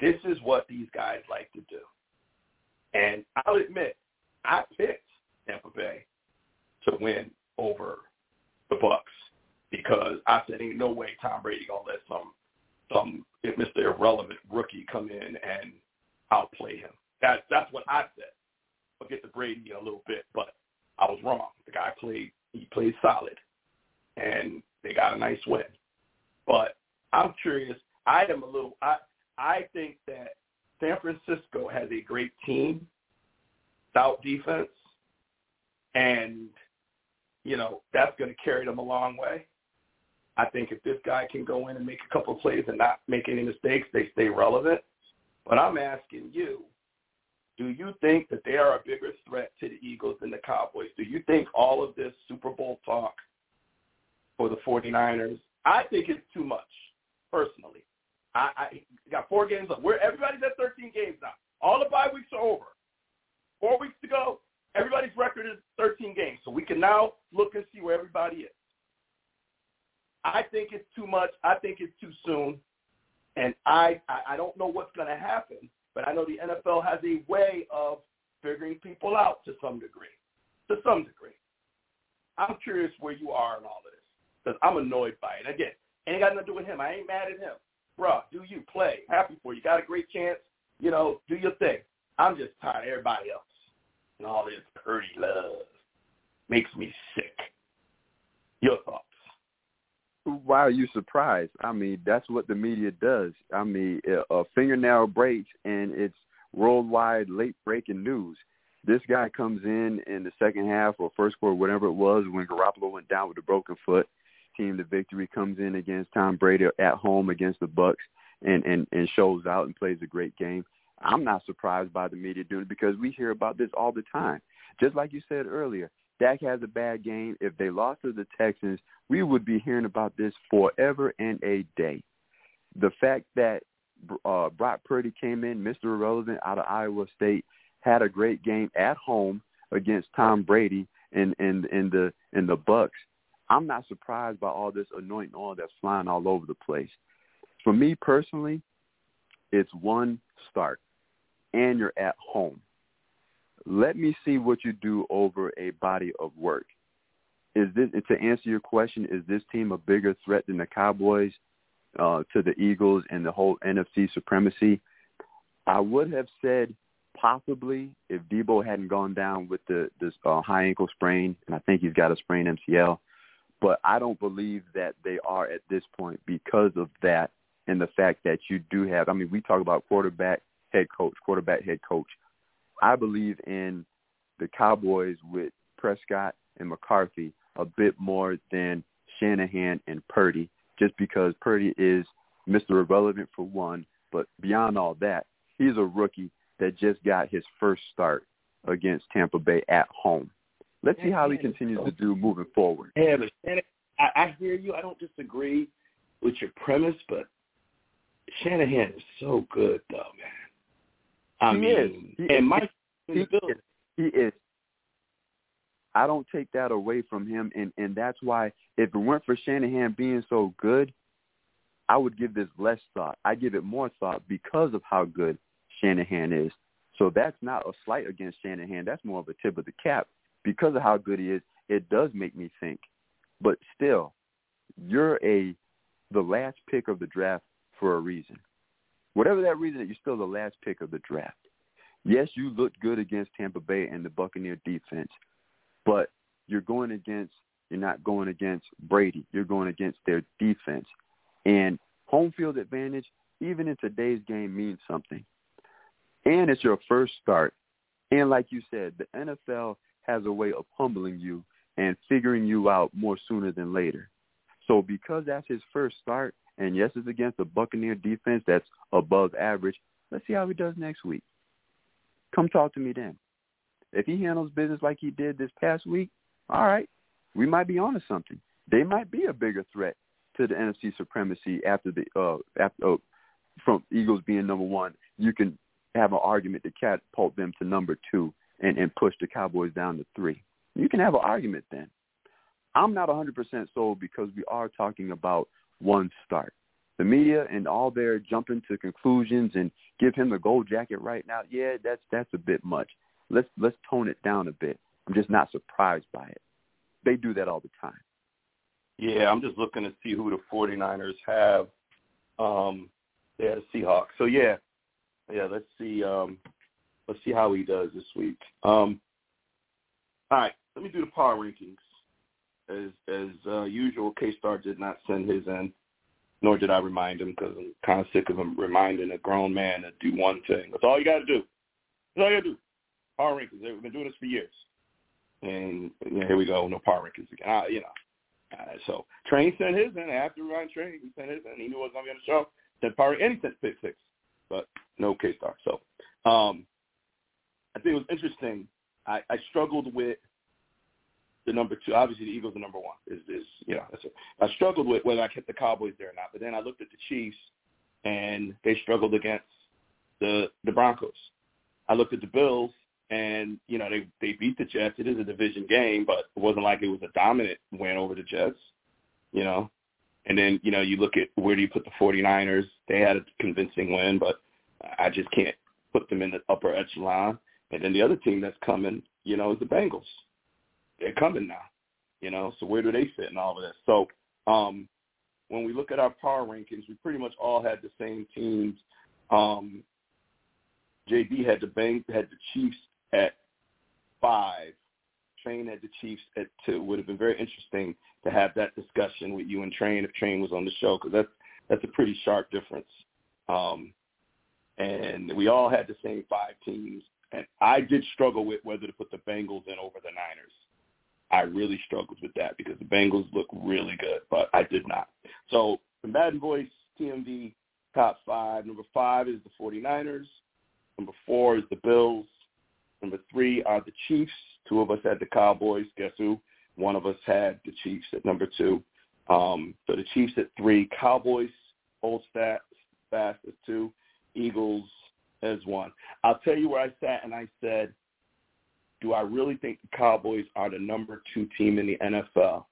this is what these guys like to do. And I'll admit, I picked Tampa Bay to win over the Bucks because I said, ain't no way Tom Brady going to let some, some Mister Irrelevant rookie come in and outplay him. That, that's what I said. I'll get to Brady in a little bit, but I was wrong. The guy played, he played solid, and they got a nice win. But I'm curious. I am a little I, – I think that San Francisco has a great team, stout defense, and, you know, that's going to carry them a long way. I think if this guy can go in and make a couple of plays and not make any mistakes, they stay relevant. But I'm asking you, do you think that they are a bigger threat to the Eagles than the Cowboys? Do you think all of this Super Bowl talk for the 49ers, I think it's too much, personally. I, I got four games left. We're, everybody's at thirteen games now. All the bye weeks are over. Four weeks to go, everybody's record is thirteen games. So we can now look and see where everybody is. I think it's too much. I think it's too soon. And I, I, I don't know what's going to happen. But I know the N F L has a way of figuring people out to some degree, to some degree. I'm curious where you are in all of this because I'm annoyed by it. Again, ain't got nothing to do with him. I ain't mad at him. Bruh, do you play? Happy for you. Got a great chance. You know, do your thing. I'm just tired of everybody else. And all this Purdy love makes me sick. Your thoughts? Why are you surprised? I mean, that's what the media does. I mean, a fingernail breaks, and it's worldwide late-breaking news. This guy comes in in the second half or first quarter, whatever it was, when Garoppolo went down with a broken foot. Team to victory comes in against Tom Brady at home against the Bucks and, and, and shows out and plays a great game. I'm not surprised by the media doing it because we hear about this all the time. Just like you said earlier, Dak has a bad game. If they lost to the Texans, we would be hearing about this forever and a day. The fact that uh, Brock Purdy came in, Mister Irrelevant out of Iowa State, had a great game at home against Tom Brady and in, in, in the in the Bucks. I'm not surprised by all this anointing oil that's flying all over the place. For me personally, it's one start, and you're at home. Let me see what you do over a body of work. Is this, to answer your question, is this team a bigger threat than the Cowboys uh, to the Eagles and the whole N F C supremacy? I would have said possibly if Debo hadn't gone down with the this uh, high ankle sprain, and I think he's got a sprained M C L, but I don't believe that they are at this point because of that and the fact that you do have, I mean, we talk about quarterback, head coach, quarterback, head coach. I believe in the Cowboys with Prescott and McCarthy a bit more than Shanahan and Purdy, just because Purdy is Mister Irrelevant for one, but beyond all that, he's a rookie that just got his first start against Tampa Bay at home. Let's see how he continues to do moving forward. Yeah, but I hear you. I don't disagree with your premise, but Shanahan is so good, though, man. I he mean, is. He and Mike he, he is. I don't take that away from him, and, and that's why if it weren't for Shanahan being so good, I would give this less thought. I give it more thought because of how good Shanahan is. So that's not a slight against Shanahan. That's more of a tip of the cap. Because of how good he is, it does make me think. But still, you're a the last pick of the draft for a reason. Whatever that reason, you're still the last pick of the draft. Yes, you looked good against Tampa Bay and the Buccaneer defense, but you're going against, you're not going against Brady. You're going against their defense. And home field advantage, even in today's game, means something. And it's your first start. And like you said, the N F L has a way of humbling you and figuring you out more sooner than later. So because that's his first start, and yes, it's against a Buccaneer defense that's above average, let's see how he does next week. Come talk to me then. If he handles business like he did this past week, all right, we might be onto something. They might be a bigger threat to the N F C supremacy after the uh, after oh, from Eagles being number one. You can have an argument to catapult them to number two and, and push the Cowboys down to three. You can have an argument then. I'm not one hundred percent sold because we are talking about one start. The media and all their jumping to conclusions and give him the gold jacket right now, yeah, that's that's a bit much. Let's let's tone it down a bit. I'm just not surprised by it. They do that all the time. Yeah, I'm just looking to see who the forty-niners have. Um, they have the Seahawks. So, yeah, yeah. Let's see. Um, let's see how he does this week. Um, all right, let me do the power rankings. As as uh, usual, K-Star did not send his in, nor did I remind him because I'm kind of sick of him reminding a grown man to do one thing. That's all you got to do. That's all you got to do. Power rankings. We've been doing this for years. And you know, here we go. No power rankings again. I, you know. Uh, so Train sent his in. After Ryan Train, he sent his in. He knew I was going to be on the show. Sent power and he sent pick six. But no K-Star. So um, I think it was interesting. I, I struggled with the number two. Obviously, the Eagles are number one. Is is you know, that's it. I struggled with whether I kept the Cowboys there or not. But then I looked at the Chiefs, and they struggled against the the Broncos. I looked at the Bills, and you know they they beat the Jets. It is a division game, but it wasn't like it was a dominant win over the Jets, you know. And then you know you look at where do you put the forty-niners? They had a convincing win, but I just can't put them in the upper echelon. And then the other team that's coming, you know, is the Bengals. They're coming now, you know, so where do they fit in all of this? So um, when we look at our power rankings, we pretty much all had the same teams. Um, J B had the Bang, had the Chiefs at five. Train had the Chiefs at two. Would have been very interesting to have that discussion with you and Train if Train was on the show because that's, that's a pretty sharp difference. Um, and we all had the same five teams. And I did struggle with whether to put the Bengals in over the Niners. I really struggled with that because the Bengals look really good, but I did not. So the Madden Voice T M V top five. Number five is the forty-niners. Number four is the Bills. Number three are the Chiefs. Two of us had the Cowboys. Guess who? One of us had the Chiefs at number two. Um, so the Chiefs at three. Cowboys, old stats, fast as two. Eagles as one. I'll tell you where I sat, and I said, do I really think the Cowboys are the number two team in the N F L?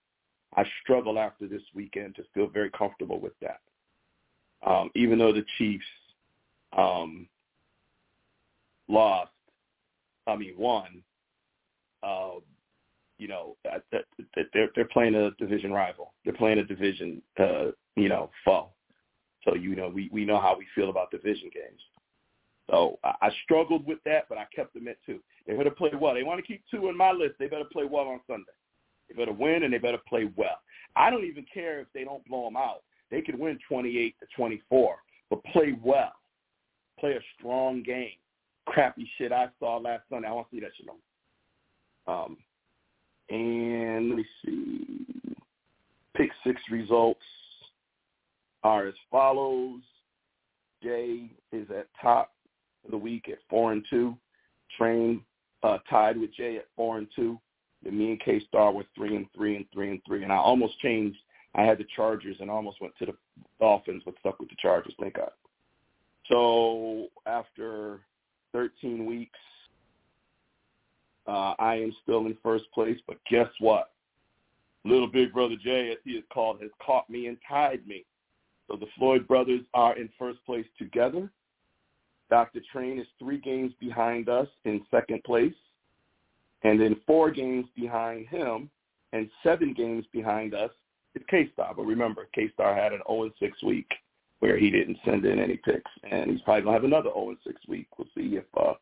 I struggle after this weekend to feel very comfortable with that. Um, even though the Chiefs um, lost, I mean won, uh, you know, they're they're playing a division rival. They're playing a division, uh, you know, foe. So you know, we we know how we feel about division games. So I struggled with that, but I kept them at two. They're going to play well. They want to keep two in my list. They better play well on Sunday. They better win, and they better play well. I don't even care if they don't blow them out. They could win twenty-eight to twenty-four, but play well. Play a strong game. Crappy shit I saw last Sunday. I want to see that shit on. Um, and let me see. Pick six results are as follows. Jay is at top of the week at four and two. Train uh, tied with Jay at four and two. Then me and K Star were three and three and three and three. And I almost changed. I had the Chargers and almost went to the Dolphins, but stuck with the Chargers. Thank God. So after thirteen weeks, uh, I am still in first place. But guess what? Little Big Brother Jay, as he is called, has caught me and tied me. So the Floyd brothers are in first place together. Doctor Train is three games behind us in second place, and then four games behind him, and seven games behind us is K-Star. But remember, K-Star had an oh and six week where he didn't send in any picks, and he's probably gonna have another oh and six week. We'll see if uh,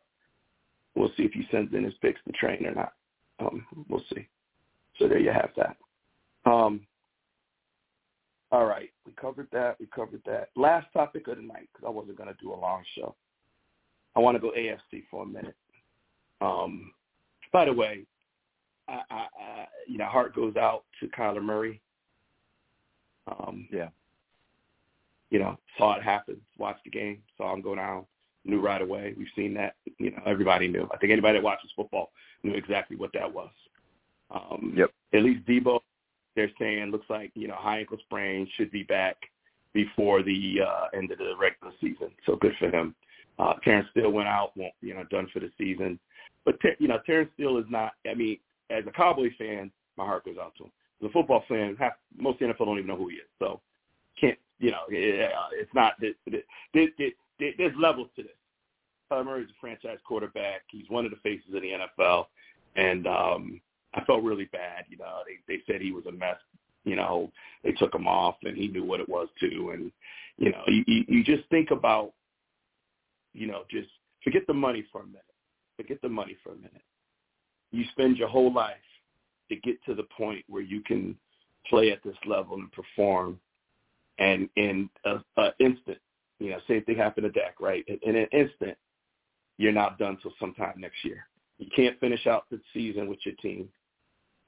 we'll see if he sends in his picks to Train or not. Um, we'll see. So there you have that. Um, All right, we covered that, we covered that. Last topic of the night, because I wasn't going to do a long show. I want to go A F C for a minute. Um, by the way, I, I, I, you know, heart goes out to Kyler Murray. Um, yeah. You know, saw it happen, watched the game, saw him go down, knew right away. We've seen that. You know, everybody knew. I think anybody that watches football knew exactly what that was. Um, yep. At least Debo, they're saying, looks like, you know, high ankle sprain, should be back before the uh, end of the regular season. So good for him. Uh, Terrence Steele went out, won't, you know, done for the season. But, ter- you know, Terrence Steele is not, I mean, as a Cowboy fan, my heart goes out to him. As a football fan, half, most of the N F L don't even know who he is. So can't, you know, it, it's not, it, it, it, it, it, there's levels to this. Kyler Murray is a franchise quarterback. He's one of the faces of the N F L. And um, I felt really bad. You know, they, they said he was a mess. You know, they took him off, and he knew what it was, too. And, you know, you, you just think about, you know, just forget the money for a minute. Forget the money for a minute. You spend your whole life to get to the point where you can play at this level and perform, and in an instant, you know, same thing happened to Dak, right? In, in an instant, you're not done till sometime next year. You can't finish out the season with your team,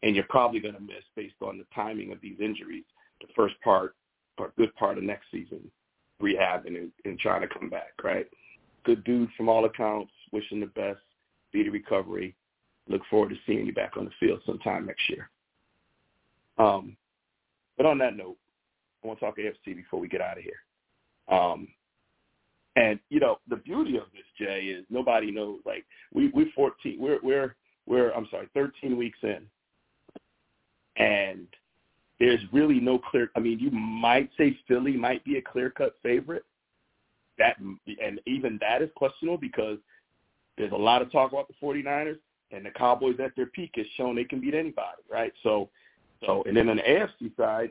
and you're probably going to miss, based on the timing of these injuries, the first part or good part of next season, rehabbing and, and trying to come back, right? Good dude from all accounts, wishing the best, speedy recovery. Look forward to seeing you back on the field sometime next year. Um, but on that note, I want to talk A F C before we get out of here. Um, and you know, the beauty of this, Jay, is nobody knows. Like we, we're fourteen, we're we're we're I'm sorry, thirteen weeks in, and there's really no clear. I mean, you might say Philly might be a clear-cut favorite. That and even that is questionable, because there's a lot of talk about the forty-niners. And the Cowboys at their peak has shown they can beat anybody, right? So, so and then on the A F C side,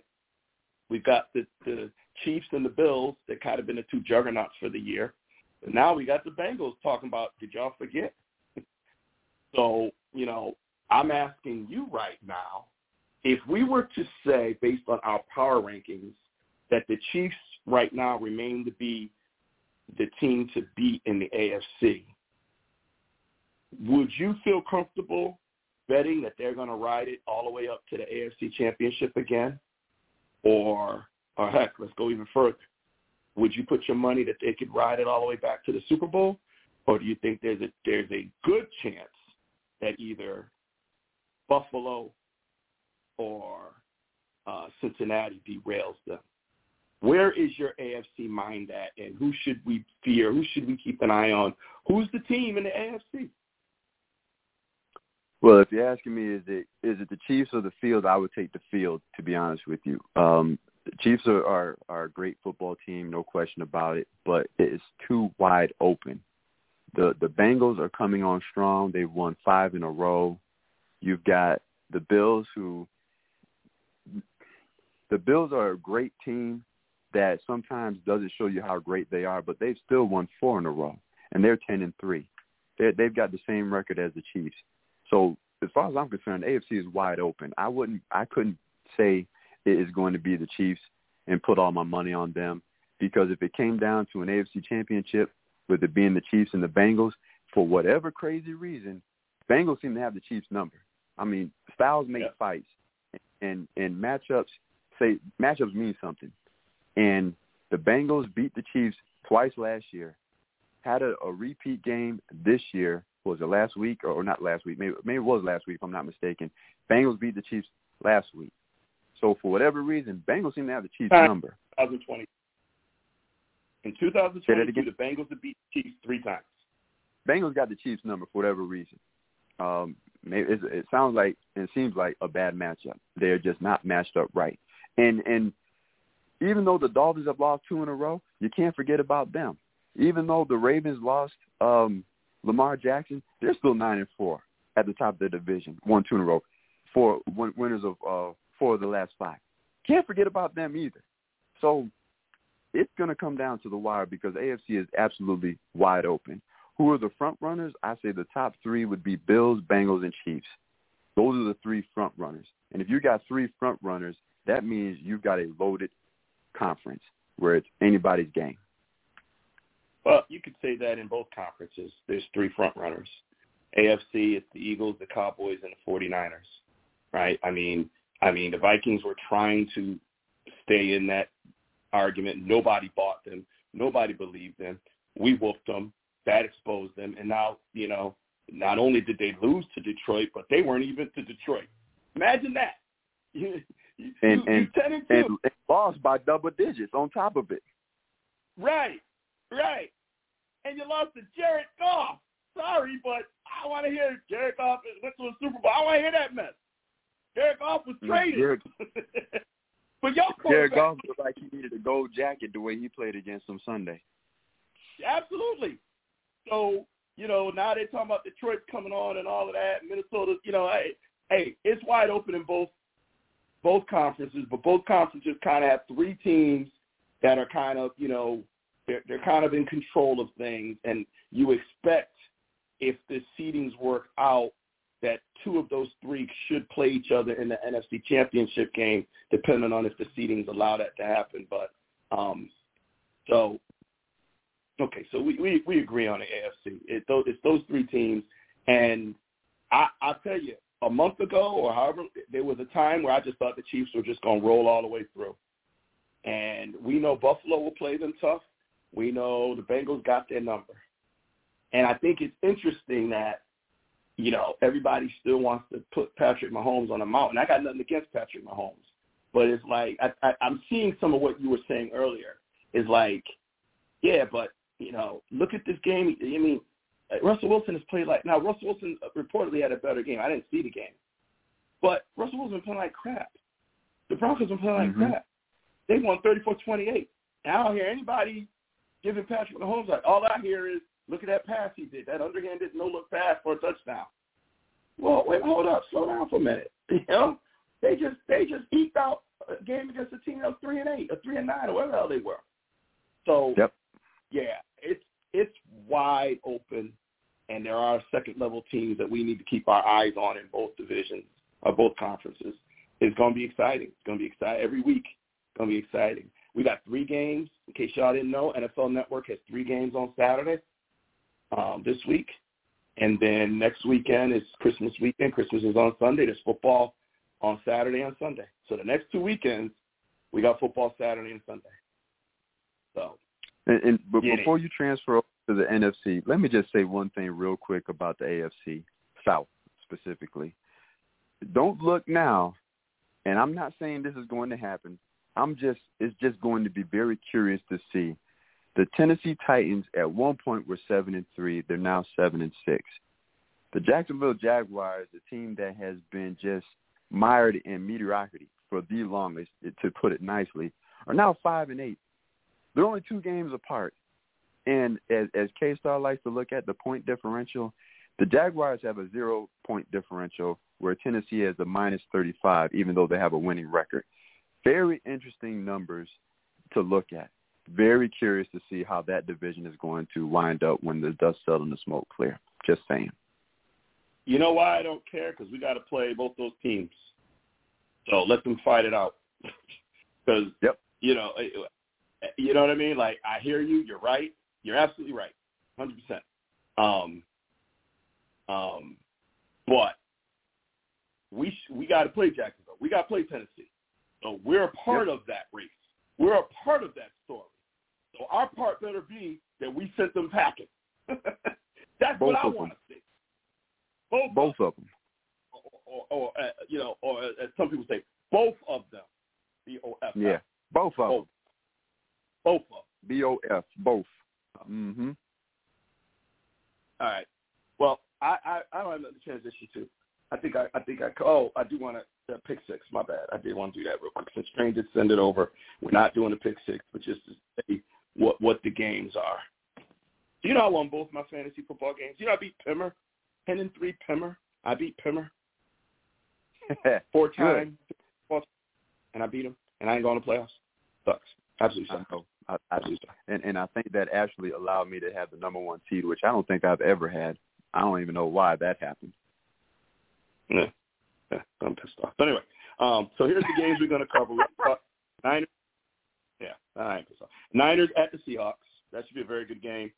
we've got the, the Chiefs and the Bills that kind of been the two juggernauts for the year. But now we got the Bengals talking about, did y'all forget? So, you know, I'm asking you right now, if we were to say, based on our power rankings, that the Chiefs right now remain to be the team to beat in the A F C, would you feel comfortable betting that they're going to ride it all the way up to the A F C Championship again? Or, or heck, let's go even further. Would you put your money that they could ride it all the way back to the Super Bowl? Or do you think there's a, there's a good chance that either Buffalo or uh, Cincinnati derails them? Where is your A F C mind at, and who should we fear? Who should we keep an eye on? Who's the team in the A F C? Well, if you're asking me, is it is it the Chiefs or the field? I would take the field, to be honest with you. Um, the Chiefs are, are, are a great football team, no question about it, but it is too wide open. The the Bengals are coming on strong. They've won five in a row. You've got the Bills, who – the Bills are a great team that sometimes doesn't show you how great they are, but they've still won four in a row, and they're ten and three. They're, they've got the same record as the Chiefs. So as far as I'm concerned, A F C is wide open. I wouldn't, I couldn't say it is going to be the Chiefs and put all my money on them, because if it came down to an A F C championship, with it being the Chiefs and the Bengals, for whatever crazy reason, Bengals seem to have the Chiefs number. I mean, styles make yeah. fights, and and matchups say matchups mean something. And the Bengals beat the Chiefs twice last year, had a, a repeat game this year. Was it last week or, or not last week? Maybe, maybe it was last week, if I'm not mistaken. Bengals beat the Chiefs last week. So for whatever reason, Bengals seem to have the Chiefs number. twenty twenty. In twenty twenty-two, the Bengals have beat the Chiefs three times. Bengals got the Chiefs number for whatever reason. Um, maybe it, it sounds like and seems like a bad matchup. They're just not matched up right. And and even though the Dolphins have lost two in a row, you can't forget about them. Even though the Ravens lost um, – Lamar Jackson, they're still nine and four at the top of their division, one two in a row, four win- winners of uh, four of the last five. Can't forget about them either. So it's going to come down to the wire, because A F C is absolutely wide open. Who are the front runners? I say the top three would be Bills, Bengals, and Chiefs. Those are the three front runners. And if you got three front runners, that means you've got a loaded conference where it's anybody's game. Well, you could say that in both conferences, there's three front runners. A F C, it's the Eagles, the Cowboys, and the forty-niners, right? I mean, I mean, the Vikings were trying to stay in that argument. Nobody bought them. Nobody believed them. We whooped them. That exposed them. And now, you know, not only did they lose to Detroit, but they weren't even to Detroit. Imagine that. You, you, and, you, and, and, and lost by double digits on top of it. Right, right. And you lost to Jared Goff. Sorry, but I want to hear Jared Goff went to a Super Bowl. I want to hear that mess. Jared Goff was traded. Jared, but y'all Jared Goff looked like he needed a gold jacket the way he played against them Sunday. Absolutely. So, you know, now they're talking about Detroit's coming on and all of that. Minnesota, you know, hey, hey, it's wide open in both both conferences, but both conferences kind of have three teams that are kind of, you know, they're, they're kind of in control of things. And you expect if the seedings work out that two of those three should play each other in the N F C Championship game, depending on if the seedings allow that to happen. But um, so, okay, so we, we, we agree on the A F C. It, it's those three teams. And I, I'll tell you, a month ago or however, there was a time where I just thought the Chiefs were just going to roll all the way through. And we know Buffalo will play them tough. We know the Bengals got their number. And I think it's interesting that, you know, everybody still wants to put Patrick Mahomes on a mountain. I got nothing against Patrick Mahomes. But it's like I, I, I'm seeing some of what you were saying earlier. It's like, yeah, but, you know, look at this game. I mean, Russell Wilson has played like – now, Russell Wilson reportedly had a better game. I didn't see the game. But Russell Wilson has been playing like crap. The Broncos have been playing like mm-hmm. crap. They won thirty-four twenty-eight. And I don't hear anybody giving Patrick Mahomes like, all I hear is, look at that pass he did, that underhanded no-look pass for a touchdown. Well, wait, hold up, slow down for a minute. You know, they just they just eked out a game against a team that was three and eight, or three and nine, or whatever the hell they were. So, yep. yeah, it's it's wide open, and there are second-level teams that we need to keep our eyes on in both divisions, or both conferences. It's going to be exciting. It's going to be exciting every week. It's going to be exciting. We got three games. In case y'all didn't know, N F L Network has three games on Saturday. Um, this week, and then next weekend is Christmas weekend. Christmas is on Sunday. There's football on Saturday and Sunday. So the next two weekends, we got football Saturday and Sunday. So, and, and but before it. you transfer to the N F C, let me just say one thing real quick about the A F C South specifically. Don't look now, and I'm not saying this is going to happen. I'm just it's just going to be very curious to see. The Tennessee Titans at one point were seven and three. They're now seven and six. The Jacksonville Jaguars, a team that has been just mired in mediocrity for the longest, to put it nicely, are now five and eight. They're only two games apart. And as, as K-Star likes to look at the point differential, the Jaguars have a zero point differential where Tennessee has a minus thirty-five, even though they have a winning record. Very interesting numbers to look at. Very curious to see how that division is going to wind up when the dust settles and the smoke clear. Just saying. You know why I don't care? Because we got to play both those teams. So let them fight it out. Because, yep. you know, you know what I mean? Like, I hear you. You're right. You're absolutely right. one hundred percent. Um, um, but we sh- we got to play Jacksonville. We got to play Tennessee. So we're a part yep. of that race. We're a part of that story. So our part better be that we sent them packing. That's both what I want to see. Both, both of them. Or, or, or uh, you know, or uh, as some people say, both of them. B O F. Yeah, both of both. them. Both of them. B O F, both. Mm-hmm. All right. Well, I, I, I don't have another transition to. I think I, I think I, oh, I do want to uh, pick six. My bad. I did want to do that real quick. Since Strange did send it over, we're not doing a pick six, but just to say what, what the games are. You know, I won both my fantasy football games. You know, I beat Pimmer, ten and three Pimmer. I beat Pimmer four times, and I beat him, and I ain't going to playoffs. Sucks. Absolutely sucks. I, I, Absolutely sucks. And, and I think that actually allowed me to have the number one seed, which I don't think I've ever had. I don't even know why that happened. Yeah. yeah, I'm pissed off. But anyway, um, so here's the games we're going to cover. Niners, yeah, I ain't pissed off. Niners at the Seahawks. That should be a very good game.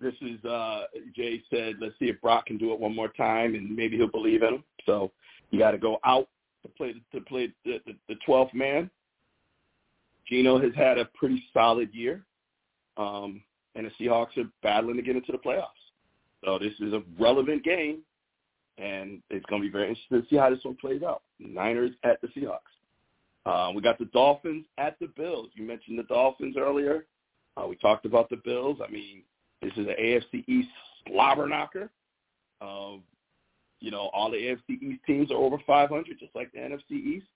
This is uh, Jay said. Let's see if Brock can do it one more time, and maybe he'll believe in him. So you got to go out to play to play the, the, the twelfth man, Geno has had a pretty solid year, um, and the Seahawks are battling to get into the playoffs. So this is a relevant game, and it's going to be very interesting to see how this one plays out. Niners at the Seahawks. Uh, we got the Dolphins at the Bills. You mentioned the Dolphins earlier. Uh, we talked about the Bills. I mean, this is an A F C East slobber knocker. Uh, you know, all the A F C East teams are over five hundred, just like the N F C East.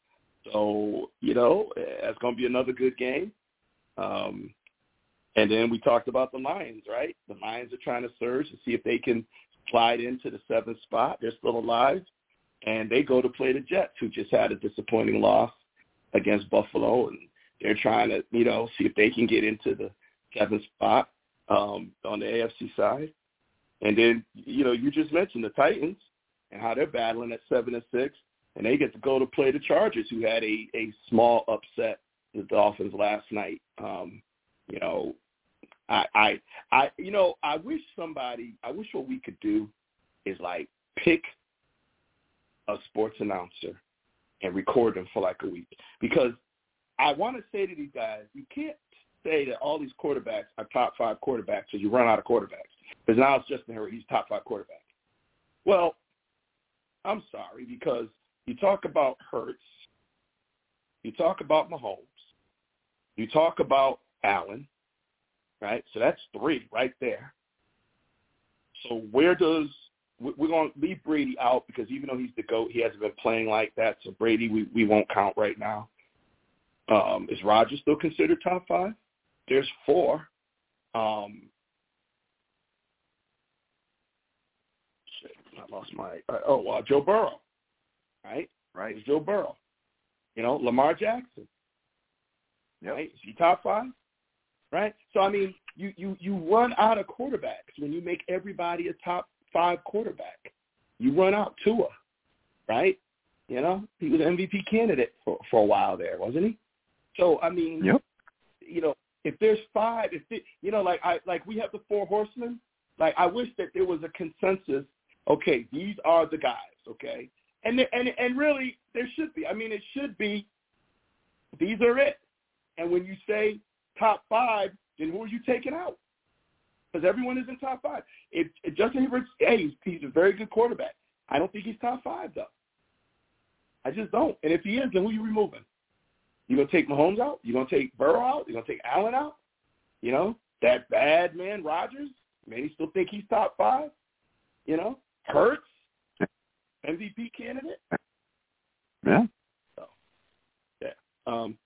So, you know, that's going to be another good game. Um, and then we talked about the Lions, right? The Lions are trying to surge to see if they can slide into the seventh spot. They're still alive. And they go to play the Jets, who just had a disappointing loss against Buffalo. And they're trying to, you know, see if they can get into the seventh spot um, on the A F C side. And then, you know, you just mentioned the Titans and how they're battling at seven and six. And they get to go to play the Chargers, who had a, a small upset the Dolphins last night. Um, you know, I, I, I, you know, I wish somebody, I wish what we could do is like pick a sports announcer and record them for like a week, because I want to say to these guys, you can't say that all these quarterbacks are top five quarterbacks because you run out of quarterbacks. Because now it's Justin Herbert, he's top five quarterback. Well, I'm sorry, because you talk about Hurts, you talk about Mahomes, you talk about Allen, right? So that's three right there. So where does – we're going to leave Brady out because even though he's the GOAT, he hasn't been playing like that. So Brady, we, we won't count right now. Um, is Rodgers still considered top five? There's four. Um, shit, I lost my uh, – oh, uh, Joe Burrow. Right? Right. It's Joe Burrow. You know, Lamar Jackson. Yep. Right? Is he top five? Right? So, I mean, you, you, you run out of quarterbacks when you make everybody a top five quarterback. You run out Tua, right? You know, he was an M V P candidate for, for a while there, wasn't he? So, I mean, yep. You know, if there's five, if they, you know, like I like we have the four horsemen, like I wish that there was a consensus, okay, these are the guys, okay? And, and and really, there should be. I mean, it should be, these are it. And when you say top five, then who are you taking out? Because everyone is in top five. If, if Justin Herbert's, hey, he's, he's a very good quarterback. I don't think he's top five, though. I just don't. And if he is, then who are you removing? You're going to take Mahomes out? You're going to take Burrow out? You're going to take Allen out? You know, that bad man, Rodgers? Maybe still think he's top five? You know, Hurts? M V P candidate? Yeah. So, yeah. Um,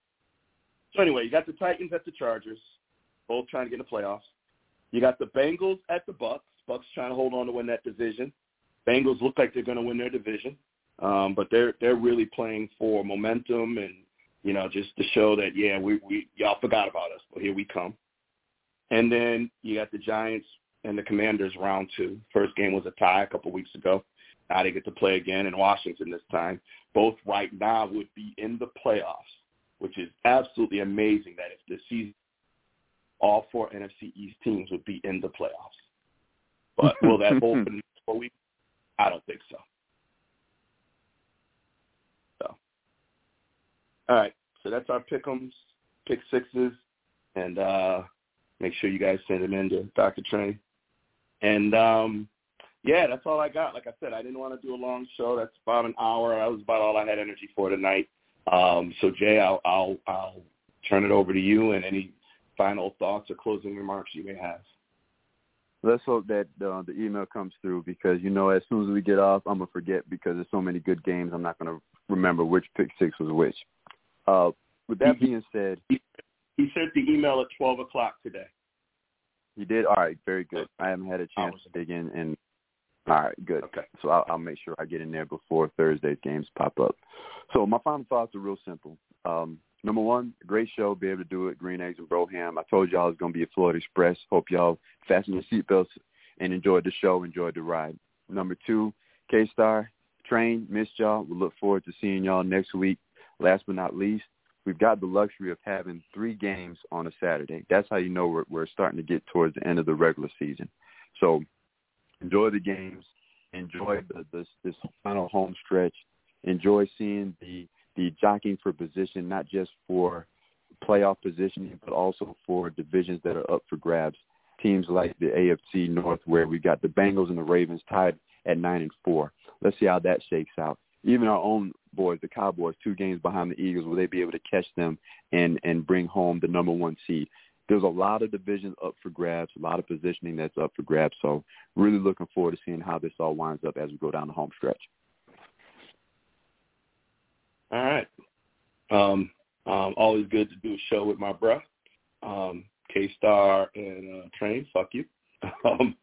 so, anyway, you got the Titans at the Chargers, both trying to get in the playoffs. You got the Bengals at the Bucs. Bucs trying to hold on to win that division. Bengals look like they're going to win their division, um, but they're they're really playing for momentum and, you know, just to show that, yeah, we, we y'all forgot about us, but here we come. And then you got the Giants and the Commanders round two. First game was a tie a couple weeks ago. Now they get to play again in Washington this time. Both right now would be in the playoffs, which is absolutely amazing that if the season, all four N F C East teams would be in the playoffs. But will that open for a week? I don't think so. So, all right. So that's our pick-ems, pick sixes, and uh, make sure you guys send them in to Doctor Train. And, um, yeah, that's all I got. Like I said, I didn't want to do a long show. That's about an hour. That was about all I had energy for tonight. Um, so, Jay, I'll, I'll I'll turn it over to you and any final thoughts or closing remarks you may have. Let's hope that uh, the email comes through because, you know, as soon as we get off, I'm going to forget because there's so many good games. I'm not going to remember which pick six was which. Uh, with that being said. He, he sent the email at twelve o'clock today. He did? All right, very good. I haven't had a chance to dig in and – all right, good. Okay. So I'll, I'll make sure I get in there before Thursday's games pop up. So my final thoughts are real simple. Um, number one, great show, be able to do it, Green Eggs and Broham. I told y'all it's going to be a Florida Express. Hope y'all fasten your seatbelts and enjoyed the show, enjoyed the ride. Number two, K-Star, Train, missed y'all. We look forward to seeing y'all next week. Last but not least, we've got the luxury of having three games on a Saturday. That's how you know we're, we're starting to get towards the end of the regular season. So enjoy the games, enjoy the, this, this final home stretch, enjoy seeing the, the jockeying for position, not just for playoff positioning, but also for divisions that are up for grabs. Teams like the A F C North, where we've got the Bengals and the Ravens tied at nine and four. Let's see how that shakes out. Even our own boys, the Cowboys, two games behind the Eagles, will they be able to catch them and, and bring home the number one seed? There's a lot of divisions up for grabs, a lot of positioning that's up for grabs. So really looking forward to seeing how this all winds up as we go down the home stretch. All right. Um, um, always good to do a show with my bruh. Um, K-Star and uh, Train, fuck you. Um,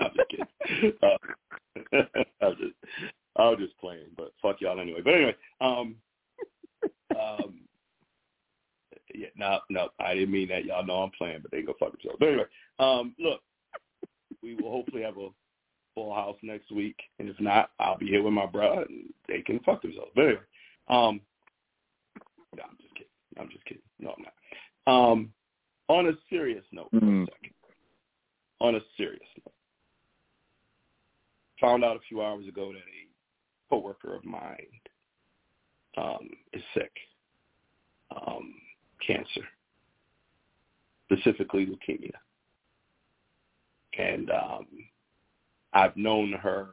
I'm just kidding. Uh, I'm, just, I'm just playing, but fuck y'all anyway. But anyway, um, um, yeah, no, no, I didn't mean that. Y'all know I'm playing, but they can go fuck themselves. But anyway, um, look, we will hopefully have a full house next week, and if not, I'll be here with my brother, and they can fuck themselves. But anyway, um, no, I'm just kidding. I'm just kidding. No, I'm not. Um, on a serious note, mm-hmm. for a second. On a serious note, found out a few hours ago that a coworker of mine um, is sick, um, cancer, specifically leukemia. And um, I've known her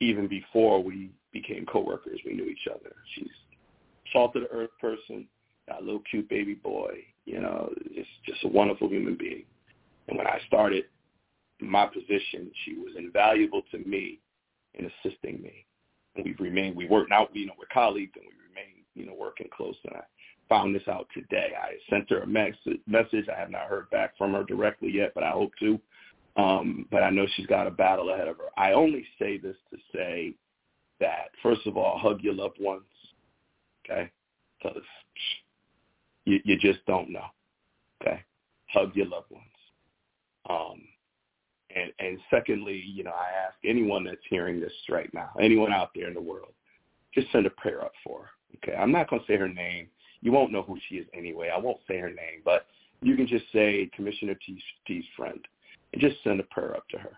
even before we became coworkers. We knew each other. She's a salt of the earth person, got a little cute baby boy, you know, just just a wonderful human being. And when I started my position, she was invaluable to me in assisting me. And we've remained, we worked out, you know, we're colleagues, and we remain, you know, working close. And I found this out today. I sent her a message. I have not heard back from her directly yet, but I hope to. Um, but I know she's got a battle ahead of her. I only say this to say that, first of all, hug your loved ones, okay? Because you, you just don't know, okay? Hug your loved ones. Um, and, and secondly, you know, I ask anyone that's hearing this right now, anyone out there in the world, just send a prayer up for her. Okay, I'm not going to say her name. You won't know who she is anyway. I won't say her name, but you can just say Commissioner T's, T's friend, and just send a prayer up to her.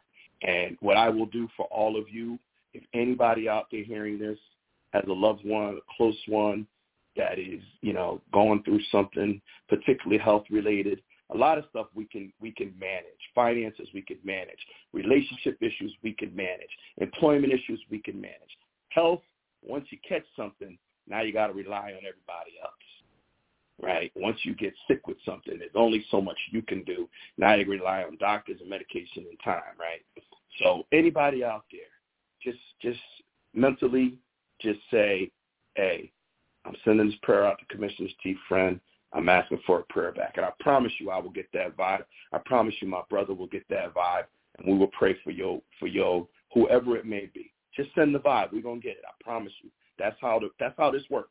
And what I will do for all of you, if anybody out there hearing this has a loved one, a close one that is, you know, going through something particularly health-related, a lot of stuff we can we can manage. Finances we can manage. Relationship issues we can manage. Employment issues we can manage. Health, once you catch something, now you got to rely on everybody else, right? Once you get sick with something, there's only so much you can do. Now you rely on doctors and medication and time, right? So anybody out there, just just mentally just say, hey, I'm sending this prayer out to Commissioner Steve Friend. I'm asking for a prayer back. And I promise you I will get that vibe. I promise you my brother will get that vibe, and we will pray for your, for your whoever it may be. Just send the vibe. We're going to get it. I promise you. That's how the, that's how this works.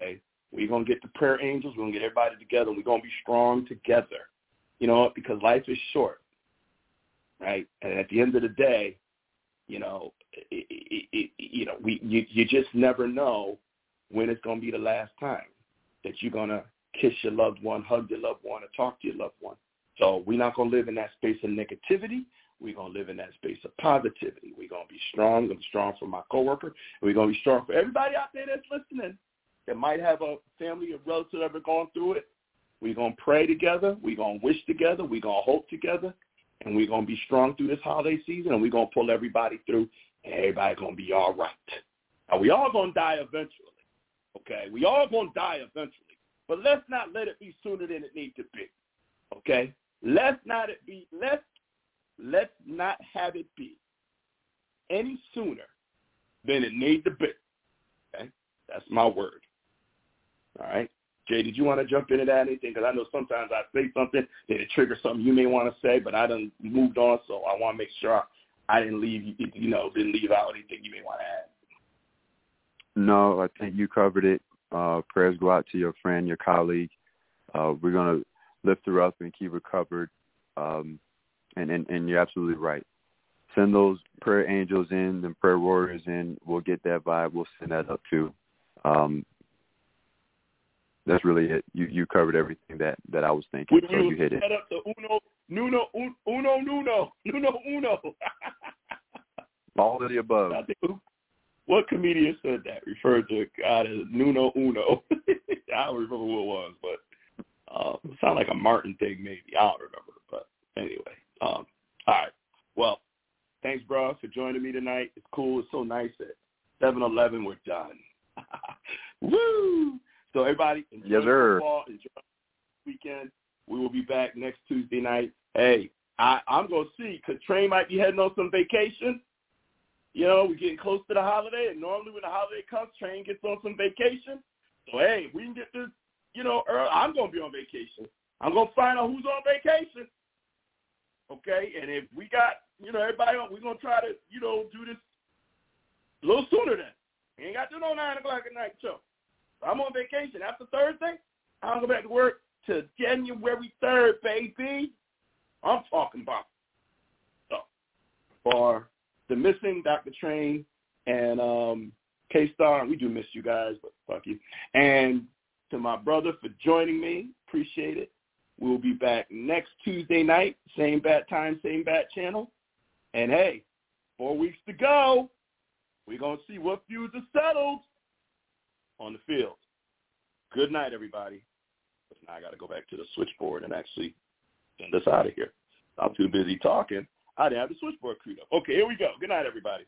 Okay? We're going to get the prayer angels. We're going to get everybody together. We're going to be strong together, you know, because life is short, right? And at the end of the day, you know, it, it, it, you, know we, you, you just never know when it's going to be the last time that you're going to kiss your loved one, hug your loved one, or talk to your loved one. So we're not going to live in that space of negativity. We're going to live in that space of positivity. We're going to be strong. I'm strong for my coworker. And we're going to be strong for everybody out there that's listening that might have a family or relative ever going through it. We're going to pray together. We're going to wish together. We're going to hope together. And we're going to be strong through this holiday season, and we're going to pull everybody through, and everybody's going to be all right. Now, we all going to die eventually, okay? We all going to die eventually. But let's not let it be sooner than it needs to be, okay? Let's not it be let's let's not have it be any sooner than it needs to be, okay? That's my word. All right, Jay, did you want to jump into that anything? Because I know sometimes I say something that it triggers something you may want to say, but I done moved on, so I want to make sure I didn't leave you know didn't leave out anything you may want to add. No, I think you covered it. Uh, prayers go out to your friend, your colleague. Uh, we're going to lift her up and keep her covered. Um, and, and, and you're absolutely right. Send those prayer angels in, the prayer warriors in. We'll get that vibe. We'll send that up too. Um, that's really it. You you covered everything that, that I was thinking. We, so we you hit it. Set up the uno, nuno, un, uno, nuno, nuno, uno. All of the above. What comedian said that? Referred to God as Nuno Uno. I don't remember who it was, but Sound like a Martin thing, maybe. I don't remember, but anyway. Um, all right. Well, thanks, bro, for joining me tonight. It's cool. It's so nice at seven eleven. We're done. Woo! So everybody, enjoy yes, sir. football. Enjoy the weekend. We will be back next Tuesday night. Hey, I, I'm going to see because Train might be heading on some vacation. You know, we're getting close to the holiday, and normally when the holiday comes, Train gets on some vacation. So, hey, if we can get this, you know, early, I'm going to be on vacation. I'm going to find out who's on vacation. Okay? And if we got, you know, everybody on, we're going to try to, you know, do this a little sooner then. We ain't got to do no nine o'clock at night show. So I'm on vacation. After Thursday, I'll go back to work till January third, baby. I'm talking about. So, for the missing Doctor Train and um, K-Star, we do miss you guys, but fuck you. And to my brother for joining me, appreciate it. We'll be back next Tuesday night, same bat time, same bat channel. And, hey, four weeks to go. We're going to see what feuds are settled on the field. Good night, everybody. But now I got to go back to the switchboard and actually send us out of here. I'm too busy talking. I didn't have the switchboard queued up. Okay, here we go. Good night, everybody.